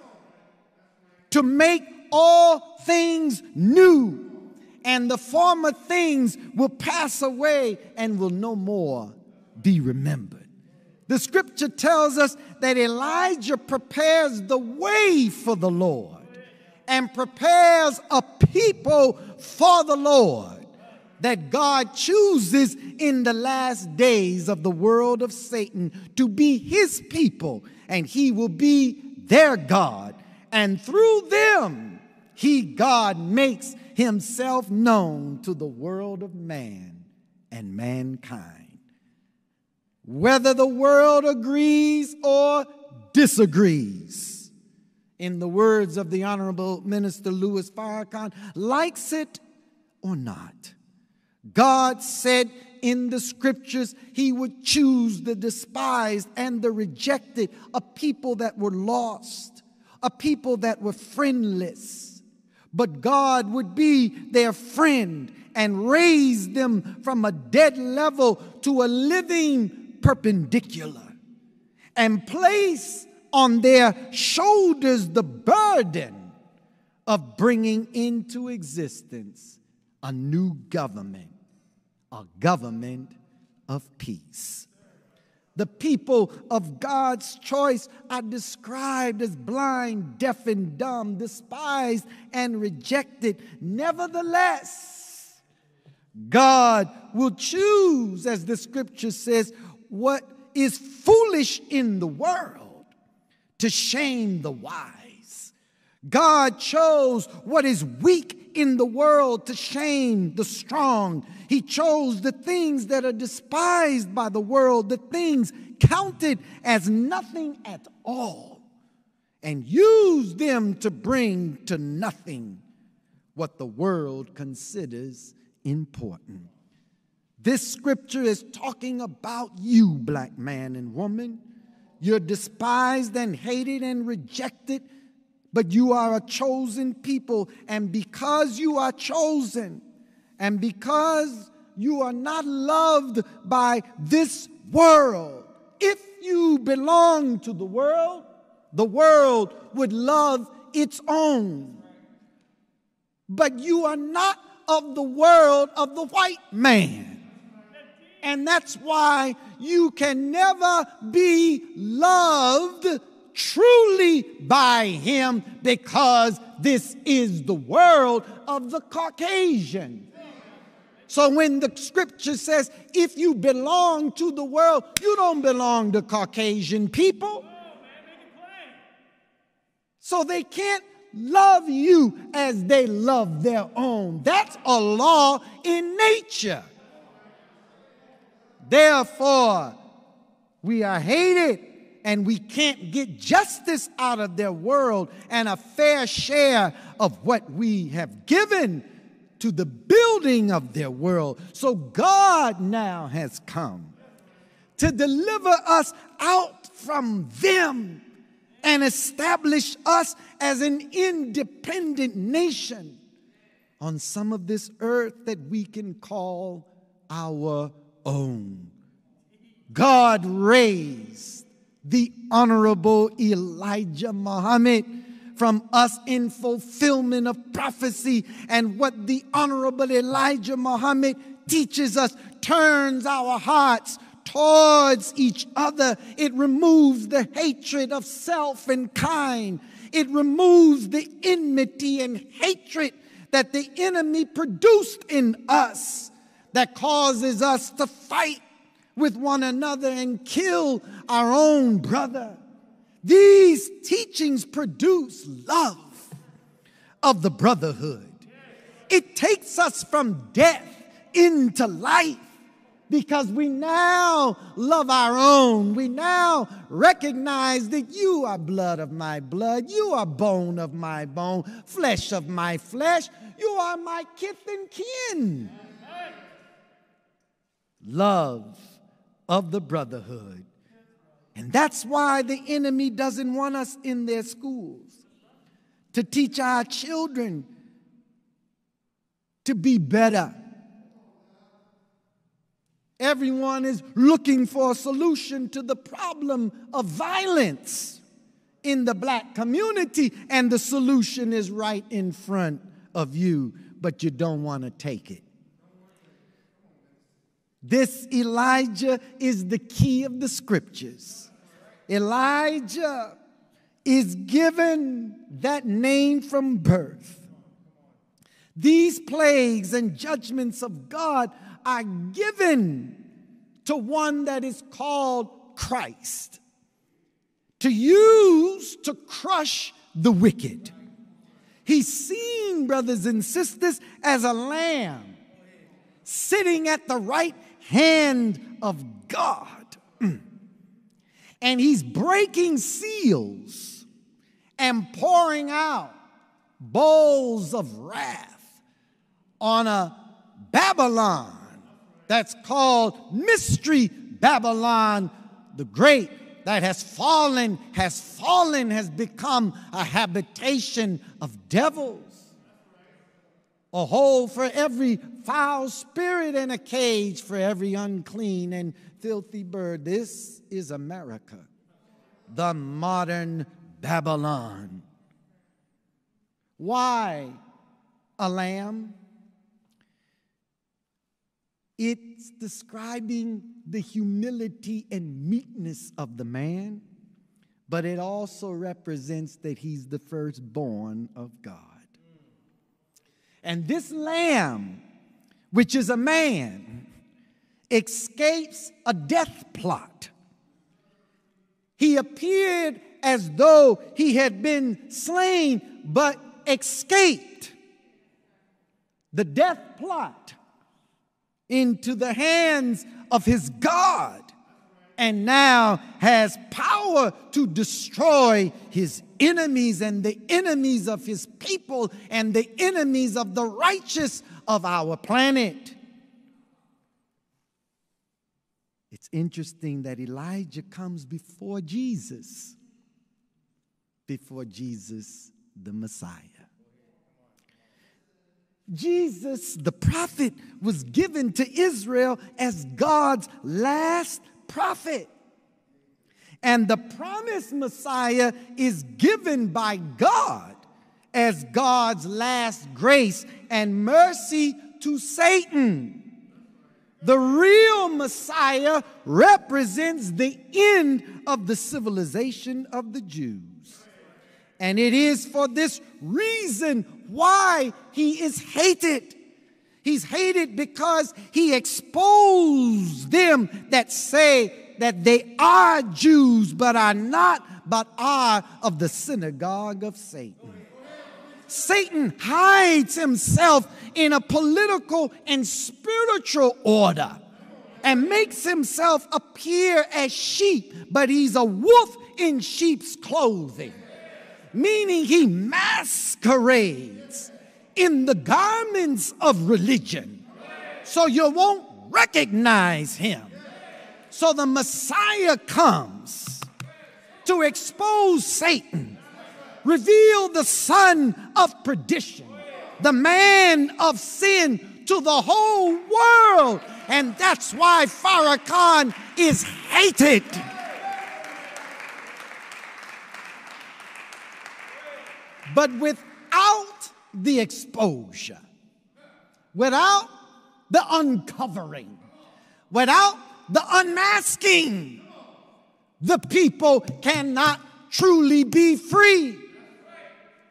to make all things new, and the former things will pass away and will no more be remembered. The scripture tells us that Elijah prepares the way for the Lord and prepares a people for the Lord that God chooses in the last days of the world of Satan to be his people, and he will be their God. And through them, he, God, makes himself known to the world of man and mankind. Whether the world agrees or disagrees, in the words of the Honorable Minister Louis Farrakhan, likes it or not, God said in the scriptures he would choose the despised and the rejected, a people that were lost, a people that were friendless. But God would be their friend and raise them from a dead level to a living perpendicular, and place on their shoulders the burden of bringing into existence a new government, a government of peace. The people of God's choice are described as blind, deaf, and dumb, despised, and rejected. Nevertheless, God will choose, as the scripture says, what is foolish in the world to shame the wise. God chose what is weak in the world to shame the strong. He chose the things that are despised by the world, the things counted as nothing at all, and used them to bring to nothing what the world considers important. This scripture is talking about you, black man and woman. You're despised and hated and rejected, but you are a chosen people, and because you are chosen, and because you are not loved by this world, if you belong to the world would love its own. But you are not of the world of the white man. And that's why you can never be loved truly by him, because this is the world of the Caucasian. So when the scripture says, if you belong to the world, you don't belong to Caucasian people. So they can't love you as they love their own. That's a law in nature. Therefore, we are hated, and we can't get justice out of their world and a fair share of what we have given to the building of their world. So God now has come to deliver us out from them and establish us as an independent nation on some of this earth that we can call our own. God raised the Honorable Elijah Muhammad from us in fulfillment of prophecy. And what the Honorable Elijah Muhammad teaches us turns our hearts towards each other. It removes the hatred of self and kind. It removes the enmity and hatred that the enemy produced in us that causes us to fight with one another and kill our own brother. These teachings produce love of the brotherhood. It takes us from death into life because we now love our own. We now recognize that you are blood of my blood. You are bone of my bone, flesh of my flesh. You are my kith and kin. Love of the brotherhood. And that's why the enemy doesn't want us in their schools, to teach our children to be better. Everyone is looking for a solution to the problem of violence in the black community, and the solution is right in front of you, but you don't want to take it. This Elijah is the key of the scriptures. Elijah is given that name from birth. These plagues and judgments of God are given to one that is called Christ, to use to crush the wicked. He's seen, brothers and sisters, as a lamb sitting at the right hand of God. And he's breaking seals and pouring out bowls of wrath on a Babylon that's called Mystery Babylon the Great, that has fallen, has become a habitation of devils, a hole for every foul spirit and a cage for every unclean and filthy bird. This is America, the modern Babylon. Why a lamb? It's describing the humility and meekness of the man, but it also represents that he's the firstborn of God. And this lamb, which is a man, escapes a death plot. He appeared as though he had been slain, but escaped the death plot into the hands of his God, and now has power to destroy his enemies and the enemies of his people and the enemies of the righteous of our planet. It's interesting that Elijah comes before Jesus the Messiah. Jesus, the prophet, was given to Israel as God's last prophet. And the promised Messiah is given by God as God's last grace and mercy to Satan. The real Messiah represents the end of the civilization of the Jews. And it is for this reason why he is hated. He's hated because he exposed them that say that they are Jews but are not, but are of the synagogue of Satan. Satan hides himself in a political and spiritual order and makes himself appear as sheep, but he's a wolf in sheep's clothing, meaning he masquerades in the garments of religion, so you won't recognize him. So the Messiah comes to expose Satan, reveal the son of perdition, the man of sin to the whole world. And that's why Farrakhan is hated. But without the exposure, without the uncovering, without the unmasking, the people cannot truly be free.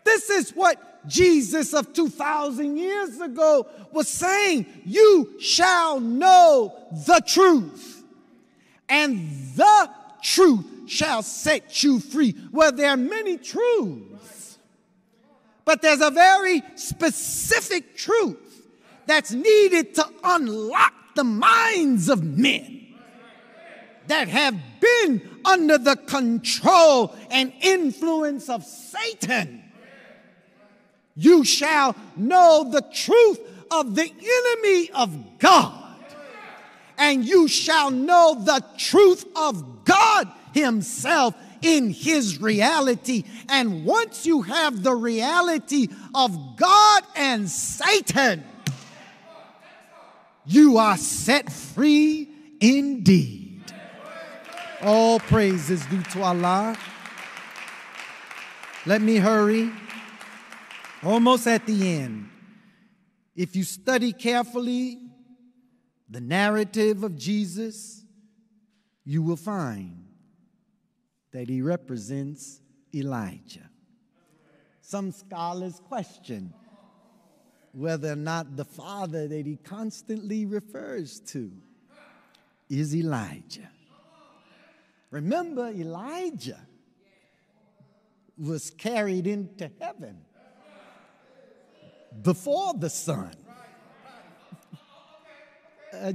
This is what Jesus of 2,000 years ago was saying. You shall know the truth, and the truth shall set you free. Well, there are many truths. But there's a very specific truth that's needed to unlock the minds of men that have been under the control and influence of Satan. You shall know the truth of the enemy of God, and you shall know the truth of God himself in his reality. And once you have the reality of God and Satan, you are set free indeed. All praise is due to Allah. Let me hurry. Almost at the end. If you study carefully the narrative of Jesus, you will find that he represents Elijah. Some scholars question whether or not the father that he constantly refers to is Elijah. Remember, Elijah was carried into heaven before the son.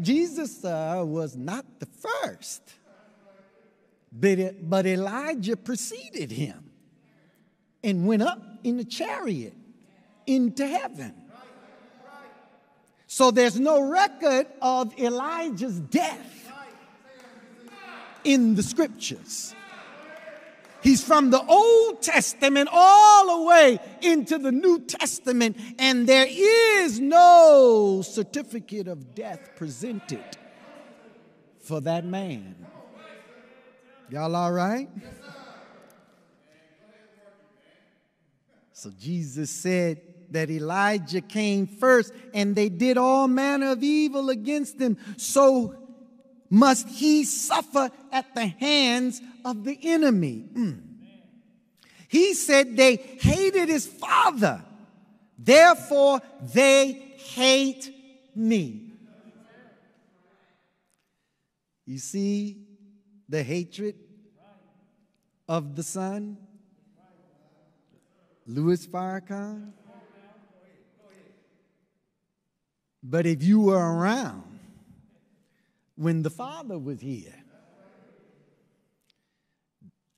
Jesus was not the first. But Elijah preceded him and went up in a chariot into heaven. So there's no record of Elijah's death in the scriptures. He's from the Old Testament all the way into the New Testament, and there is no certificate of death presented for that man. Y'all all right? Yes, sir. So Jesus said that Elijah came first, and they did all manner of evil against him. So must he suffer at the hands of the enemy. He said they hated his father, therefore they hate me. You see the hatred of the son, Louis Farrakhan. But if you were around when the father was here,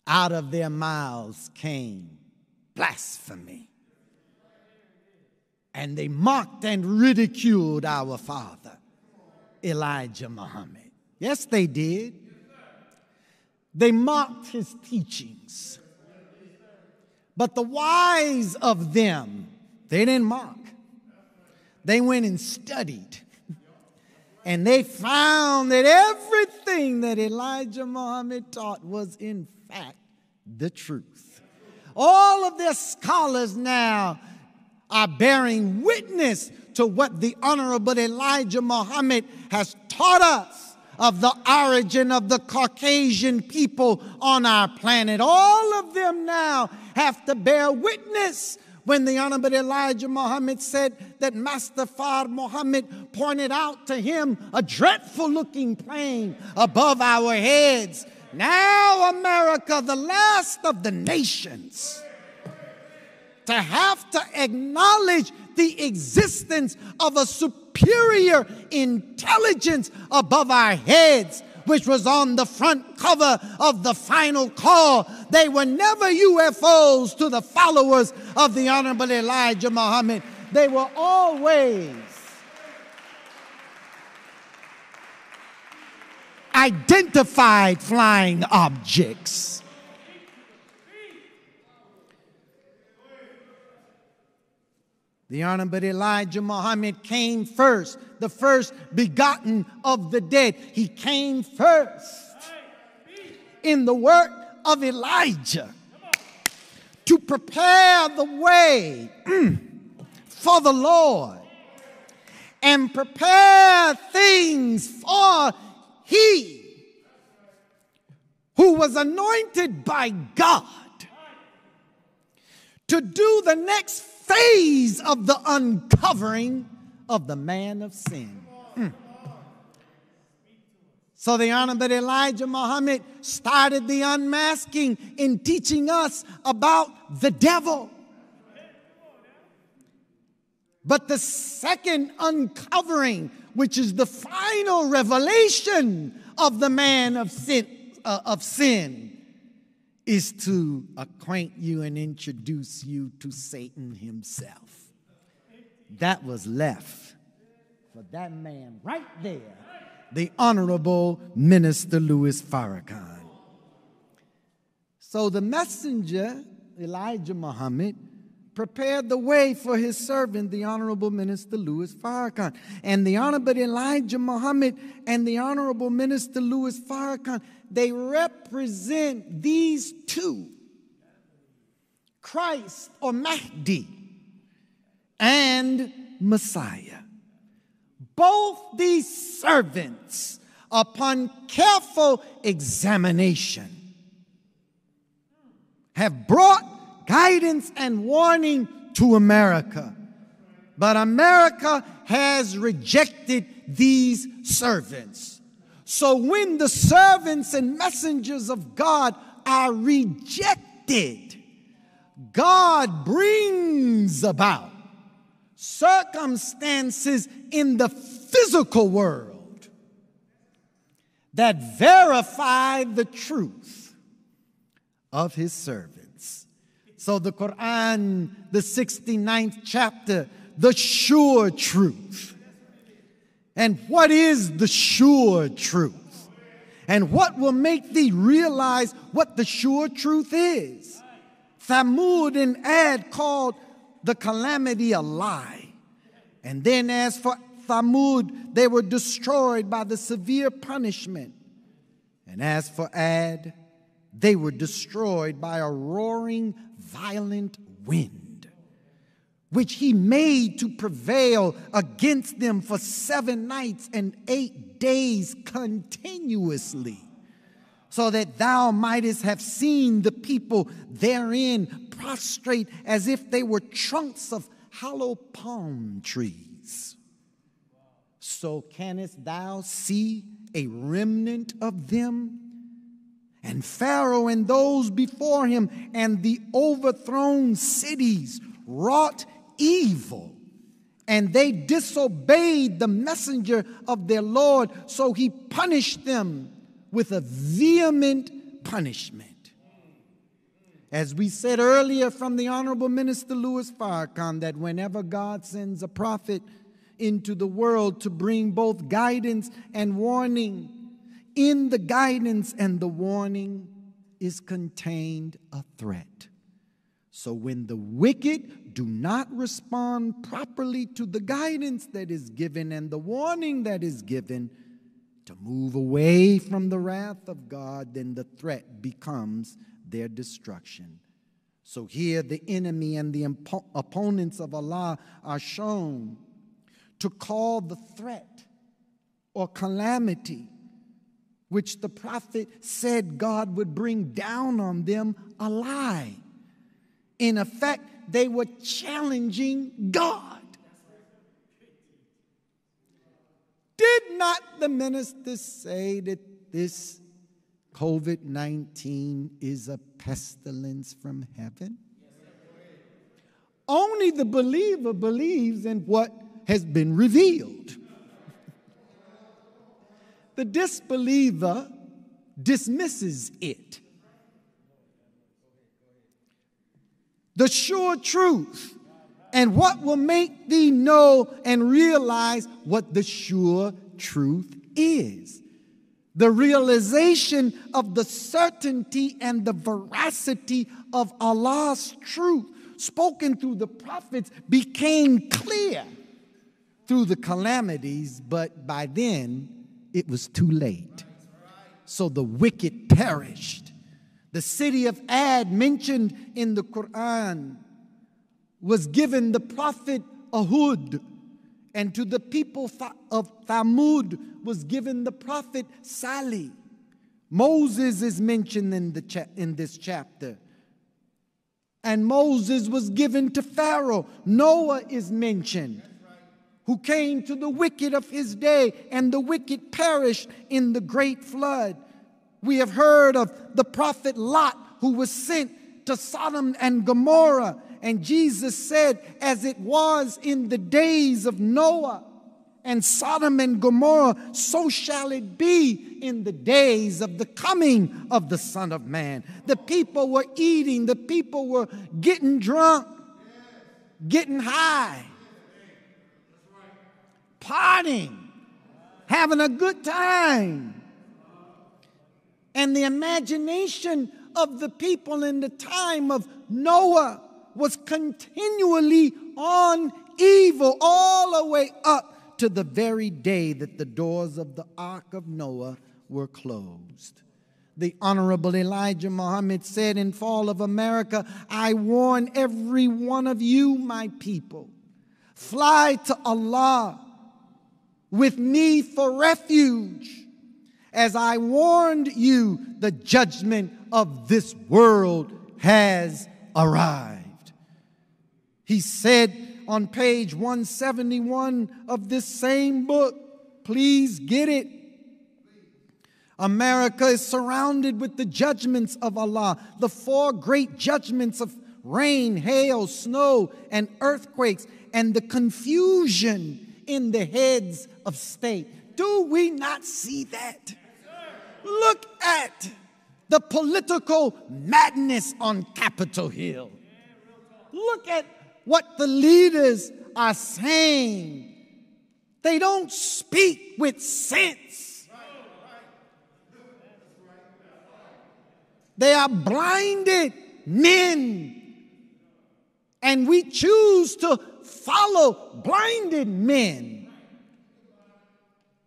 out of their mouths came blasphemy, and they mocked and ridiculed our father, Elijah Muhammad. Yes, they did. They mocked his teachings. But the wise of them, they didn't mock. They went and studied. And they found that everything that Elijah Muhammad taught was in fact the truth. All of their scholars now are bearing witness to what the Honorable Elijah Muhammad has taught us of the origin of the Caucasian people on our planet. All of them now have to bear witness when the Honorable Elijah Muhammad said that Master Fard Muhammad pointed out to him a dreadful-looking plain above our heads. Now America, the last of the nations, to have to acknowledge the existence of a superior intelligence above our heads, which was on the front cover of the Final Call. They were never UFOs to the followers of the Honorable Elijah Muhammad. They were always identified flying objects. The Honorable Elijah Muhammad came first, the first begotten of the dead. He came first in the work of Elijah to prepare the way for the Lord and prepare things for he who was anointed by God to do the next phase of the uncovering of the man of sin. So the Honorable Elijah Muhammad started the unmasking in teaching us about the devil. But the second uncovering, which is the final revelation of the man of sin, is to acquaint you and introduce you to Satan himself. That was left for that man right there, the Honorable Minister Louis Farrakhan. So the messenger, Elijah Muhammad, prepared the way for his servant, the Honorable Minister Louis Farrakhan. And the Honorable Elijah Muhammad and the Honorable Minister Louis Farrakhan, they represent these two, Christ or Mahdi and Messiah. Both these servants, upon careful examination, have brought guidance and warning to America. But America has rejected these servants. So when the servants and messengers of God are rejected, God brings about circumstances in the physical world that verify the truth of his servants. So the Quran, the 69th chapter, the sure truth. And what is the sure truth? And what will make thee realize what the sure truth is? Thamud and Ad called the calamity a lie. And then as for Thamud, they were destroyed by the severe punishment. And as for Ad, they were destroyed by a roaring, violent wind, which he made to prevail against them for 7 nights and 8 days continuously, so that thou mightest have seen the people therein prostrate as if they were trunks of hollow palm trees. So canst thou see a remnant of them? And Pharaoh and those before him and the overthrown cities wrought evil, and they disobeyed the messenger of their Lord, so he punished them with a vehement punishment. As we said earlier from the Honorable Minister Louis Farrakhan, that whenever God sends a prophet into the world to bring both guidance and warning, in the guidance and the warning is contained a threat. So when the wicked do not respond properly to the guidance that is given and the warning that is given to move away from the wrath of God, then the threat becomes their destruction. So here the enemy and the opponents of Allah are shown to call the threat or calamity which the Prophet said God would bring down on them a lie. In effect, they were challenging God. Did not the minister say that this COVID-19 is a pestilence from heaven? Only the believer believes in what has been revealed. The disbeliever dismisses it. The sure truth, and what will make thee know and realize what the sure truth is. The realization of the certainty and the veracity of Allah's truth spoken through the prophets became clear through the calamities, but by then it was too late. So the wicked perished. The city of Ad, mentioned in the Quran, was given the prophet Ahud, and to the people of Thamud was given the prophet Salih. Moses is mentioned in this chapter. And Moses was given to Pharaoh. Noah is mentioned, who came to the wicked of his day, and the wicked perished in the great flood. We have heard of the prophet Lot, who was sent to Sodom and Gomorrah. And Jesus said, as it was in the days of Noah and Sodom and Gomorrah, so shall it be in the days of the coming of the Son of Man. The people were eating. The people were getting drunk, getting high, partying, having a good time. And the imagination of the people in the time of Noah was continually on evil all the way up to the very day that the doors of the Ark of Noah were closed. The Honorable Elijah Muhammad said in Fall of America, I warn every one of you, my people, fly to Allah with me for refuge. As I warned you, the judgment of this world has arrived. He said on page 171 of this same book, please get it. America is surrounded with the judgments of Allah, the four great judgments of rain, hail, snow, and earthquakes, and the confusion in the heads of state. Do we not see that? Look at the political madness on Capitol Hill. Look at what the leaders are saying. They don't speak with sense. They are blinded men. And we choose to follow blinded men.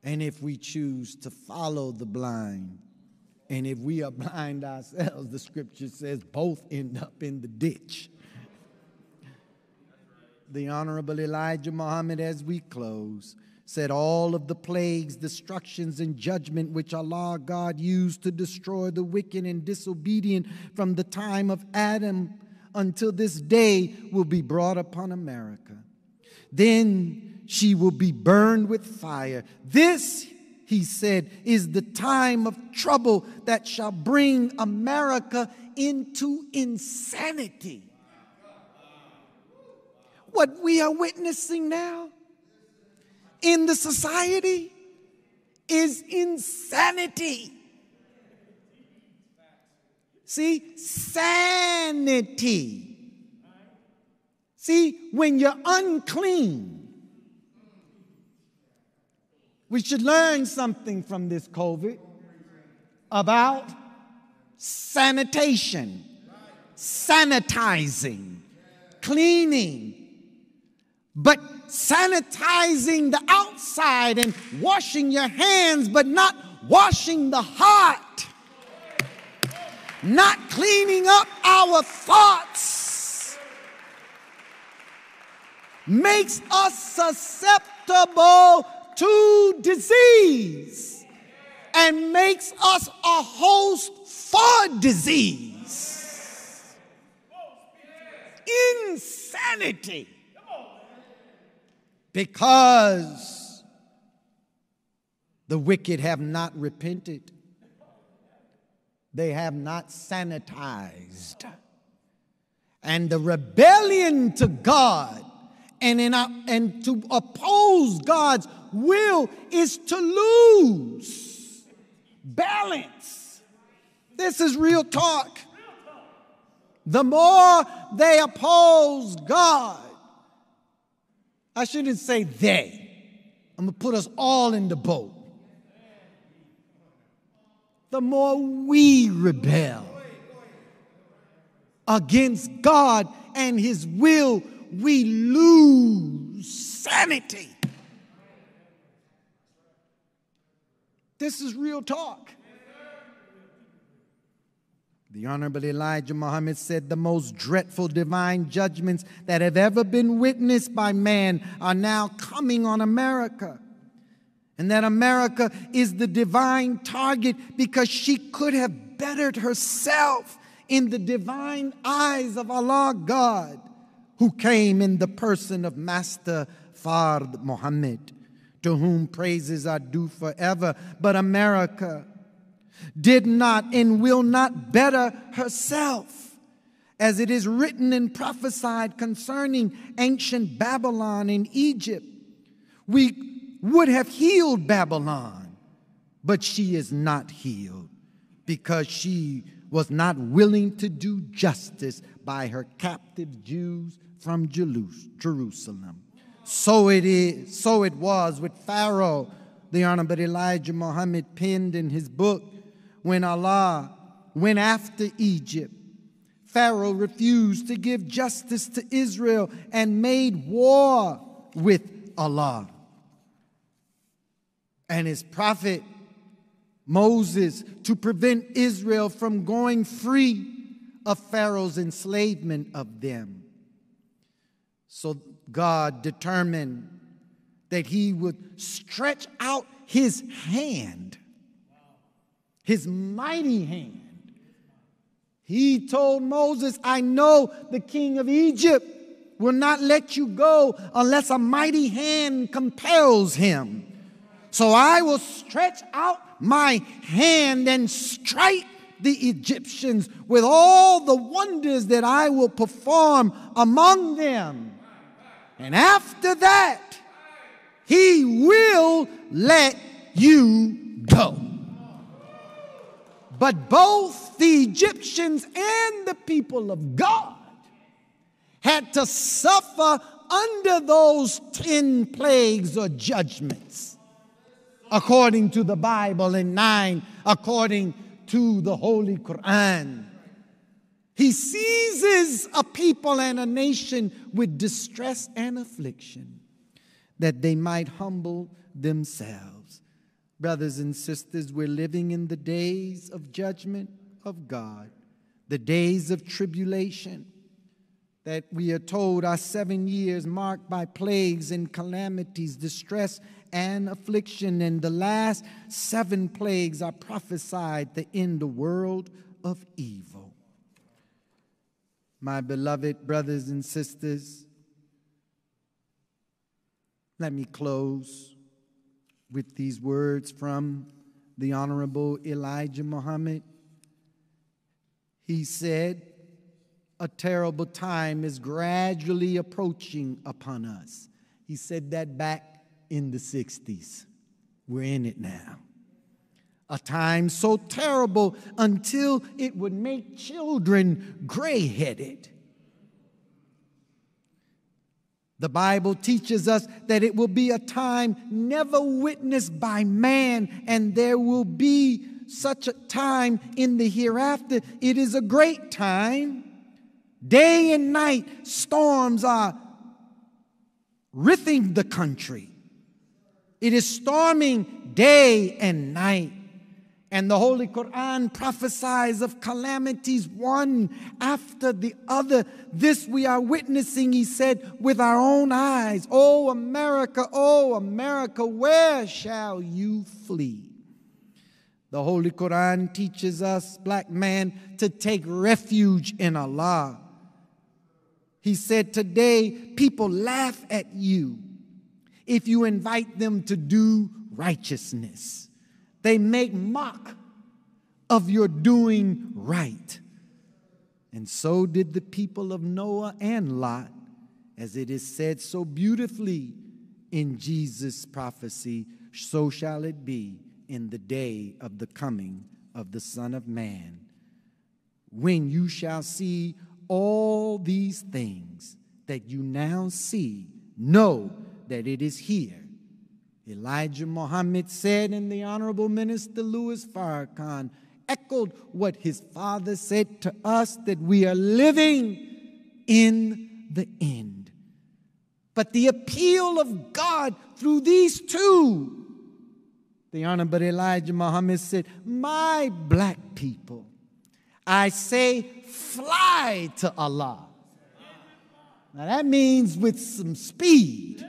And if we choose to follow the blind, and if we are blind ourselves, the scripture says both end up in the ditch. The Honorable Elijah Muhammad, as we close, said all of the plagues, destructions, and judgment which Allah God used to destroy the wicked and disobedient from the time of Adam until this day will be brought upon America. Then she will be burned with fire. This, he said, is the time of trouble that shall bring America into insanity. What we are witnessing now in the society is insanity. See, sanity. See, when you're unclean, we should learn something from this COVID about sanitation, sanitizing, cleaning, but sanitizing the outside and washing your hands, but not washing the heart. not cleaning up our thoughts, makes us susceptible to disease and makes us a host for disease. Insanity. Because the wicked have not repented. They have not sanitized. And the rebellion to God and to oppose God's will is to lose balance. This is real talk. The more they oppose God, I shouldn't say they. I'm going to put us all in the boat. The more we rebel against God and His will, we lose sanity. This is real talk. The Honorable Elijah Muhammad said, "The most dreadful divine judgments that have ever been witnessed by man are now coming on America." And that America is the divine target because she could have bettered herself in the divine eyes of Allah God, who came in the person of Master Fard Muhammad, to whom praises are due forever. But America did not and will not better herself, as it is written and prophesied concerning ancient Babylon in Egypt. We would have healed Babylon, but she is not healed because she was not willing to do justice by her captive Jews from Jerusalem. So it was with Pharaoh. The Honorable Elijah Muhammad penned in his book, when Allah went after Egypt, Pharaoh refused to give justice to Israel and made war with Allah. And his prophet Moses, to prevent Israel from going free of Pharaoh's enslavement of them. So God determined that He would stretch out His hand, His mighty hand. He told Moses, "I know the king of Egypt will not let you go unless a mighty hand compels him. So I will stretch out my hand and strike the Egyptians with all the wonders that I will perform among them. And after that, He will let you go." But both the Egyptians and the people of God had to suffer under those 10 plagues or judgments, according to the Bible, and 9, according to the Holy Quran. He seizes a people and a nation with distress and affliction, that they might humble themselves. Brothers and sisters, we're living in the days of judgment of God, the days of tribulation that we are told are 7 years marked by plagues and calamities, distress and affliction. And the last 7 plagues are prophesied to end the world of evil. My beloved brothers and sisters, let me close with these words from the Honorable Elijah Muhammad. He said, "A terrible time is gradually approaching upon us." He said that back in the 60s. We're in it now. "A time so terrible until it would make children gray-headed." The Bible teaches us that it will be a time never witnessed by man, and there will be such a time in the hereafter. It is a great time. Day and night, storms are rifting the country. It is storming day and night. And the Holy Quran prophesies of calamities one after the other. This we are witnessing, he said, with our own eyes. Oh America, where shall you flee? The Holy Quran teaches us, black man, to take refuge in Allah. He said, today people laugh at you if you invite them to do righteousness. They make mock of your doing right. And so did the people of Noah and Lot, as it is said so beautifully in Jesus' prophecy, so shall it be in the day of the coming of the Son of Man, when you shall see all these things that you now see, know that it is here. Elijah Muhammad said, and the Honorable Minister Louis Farrakhan echoed what his father said to us, that we are living in the end. But the appeal of God through these two, the Honorable Elijah Muhammad said, my black people, I say, fly to Allah. Now that means with some speed.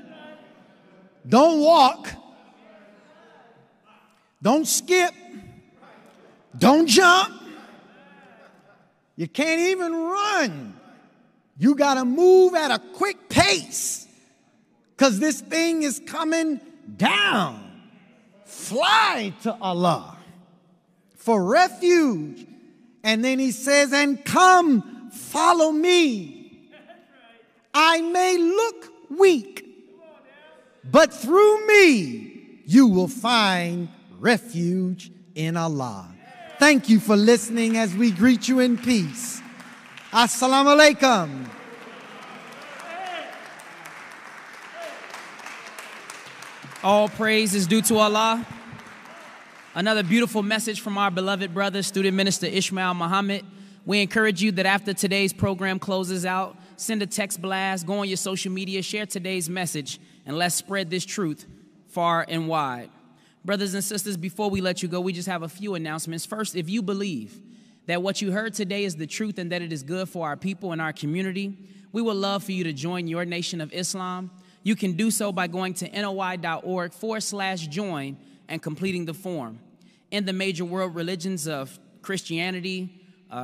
Don't walk. Don't skip. Don't jump. You can't even run. You got to move at a quick pace, because this thing is coming down. Fly to Allah for refuge. And then he says, and come, follow me. I may look weak, but through me, you will find refuge in Allah. Thank you for listening as we greet you in peace. Assalamu alaikum. All praise is due to Allah. Another beautiful message from our beloved brother, Student Minister Ishmael Muhammad. We encourage you that after today's program closes out, send a text blast, go on your social media, share today's message, and let's spread this truth far and wide. Brothers and sisters, before we let you go, we just have a few announcements. First, if you believe that what you heard today is the truth and that it is good for our people and our community, we would love for you to join your Nation of Islam. You can do so by going to NOI.org/join and completing the form. In the major world religions of Christianity,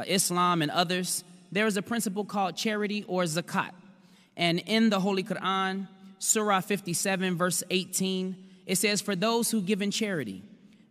Islam, and others, there is a principle called charity or zakat. And in the Holy Quran, Surah 57, verse 18, it says, for those who give in charity,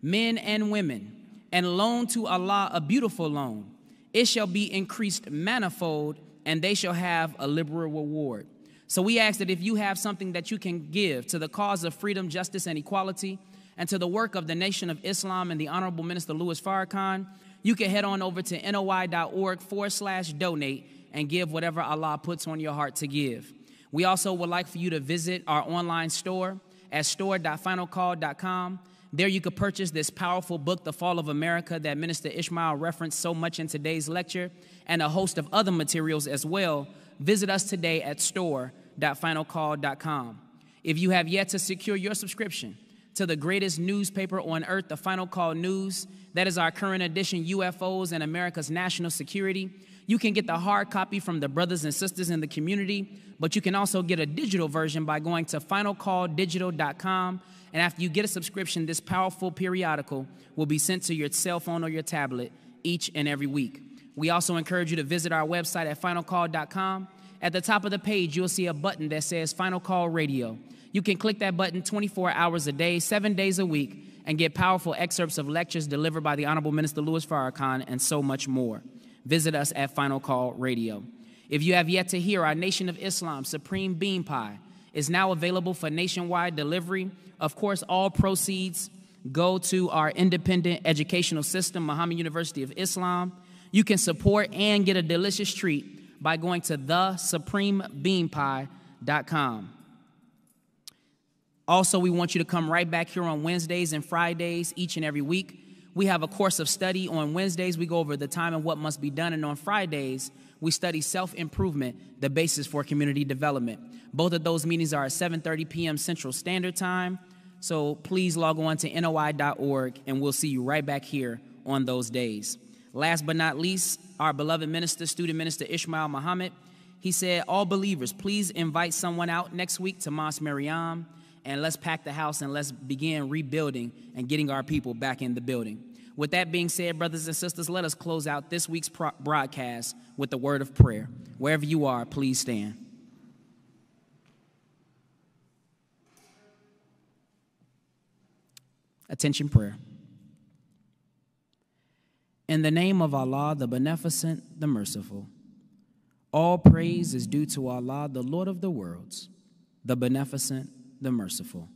men and women, and loan to Allah a beautiful loan, it shall be increased manifold, and they shall have a liberal reward. So we ask that if you have something that you can give to the cause of freedom, justice, and equality, and to the work of the Nation of Islam and the Honorable Minister Louis Farrakhan, you can head on over to NOI.org/donate and give whatever Allah puts on your heart to give. We also would like for you to visit our online store at store.finalcall.com. There you could purchase this powerful book, The Fall of America, that Minister Ishmael referenced so much in today's lecture, and a host of other materials as well. Visit us today at store.finalcall.com. If you have yet to secure your subscription to the greatest newspaper on earth, The Final Call News, that is our current edition, UFOs and America's National Security, you can get the hard copy from the brothers and sisters in the community, but you can also get a digital version by going to finalcalldigital.com. And after you get a subscription, this powerful periodical will be sent to your cell phone or your tablet each and every week. We also encourage you to visit our website at finalcall.com. At the top of the page, you'll see a button that says Final Call Radio. You can click that button 24 hours a day, 7 days a week, and get powerful excerpts of lectures delivered by the Honorable Minister Louis Farrakhan and so much more. Visit us at Final Call Radio. If you have yet to hear, our Nation of Islam Supreme Bean Pie is now available for nationwide delivery. Of course, all proceeds go to our independent educational system, Muhammad University of Islam. You can support and get a delicious treat by going to thesupremebeanpie.com. Also, we want you to come right back here on Wednesdays and Fridays each and every week. We have a course of study. On Wednesdays, we go over the time and what must be done. And on Fridays, we study self-improvement, the basis for community development. Both of those meetings are at 7:30 p.m. Central Standard Time. So please log on to NOI.org and we'll see you right back here on those days. Last but not least, our beloved minister, student minister Ishmael Muhammad, he said, all believers, please invite someone out next week to Mosque Maryam, and let's pack the house and let's begin rebuilding and getting our people back in the building. With that being said, brothers and sisters, let us close out this week's broadcast with the word of prayer. Wherever you are, please stand. Attention prayer. In the name of Allah, the Beneficent, the Merciful, all praise is due to Allah, the Lord of the worlds, the Beneficent, the Merciful,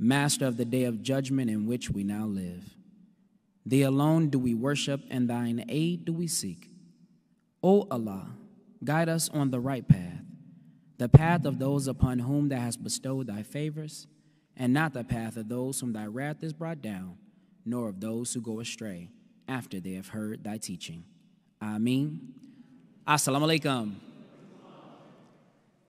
Master of the Day of Judgment in which we now live. Thee alone do we worship, and thine aid do we seek. O Allah, guide us on the right path, the path of those upon whom thou hast bestowed thy favors, and not the path of those whom thy wrath is brought down, nor of those who go astray after they have heard thy teaching. Ameen. Assalamu alaikum.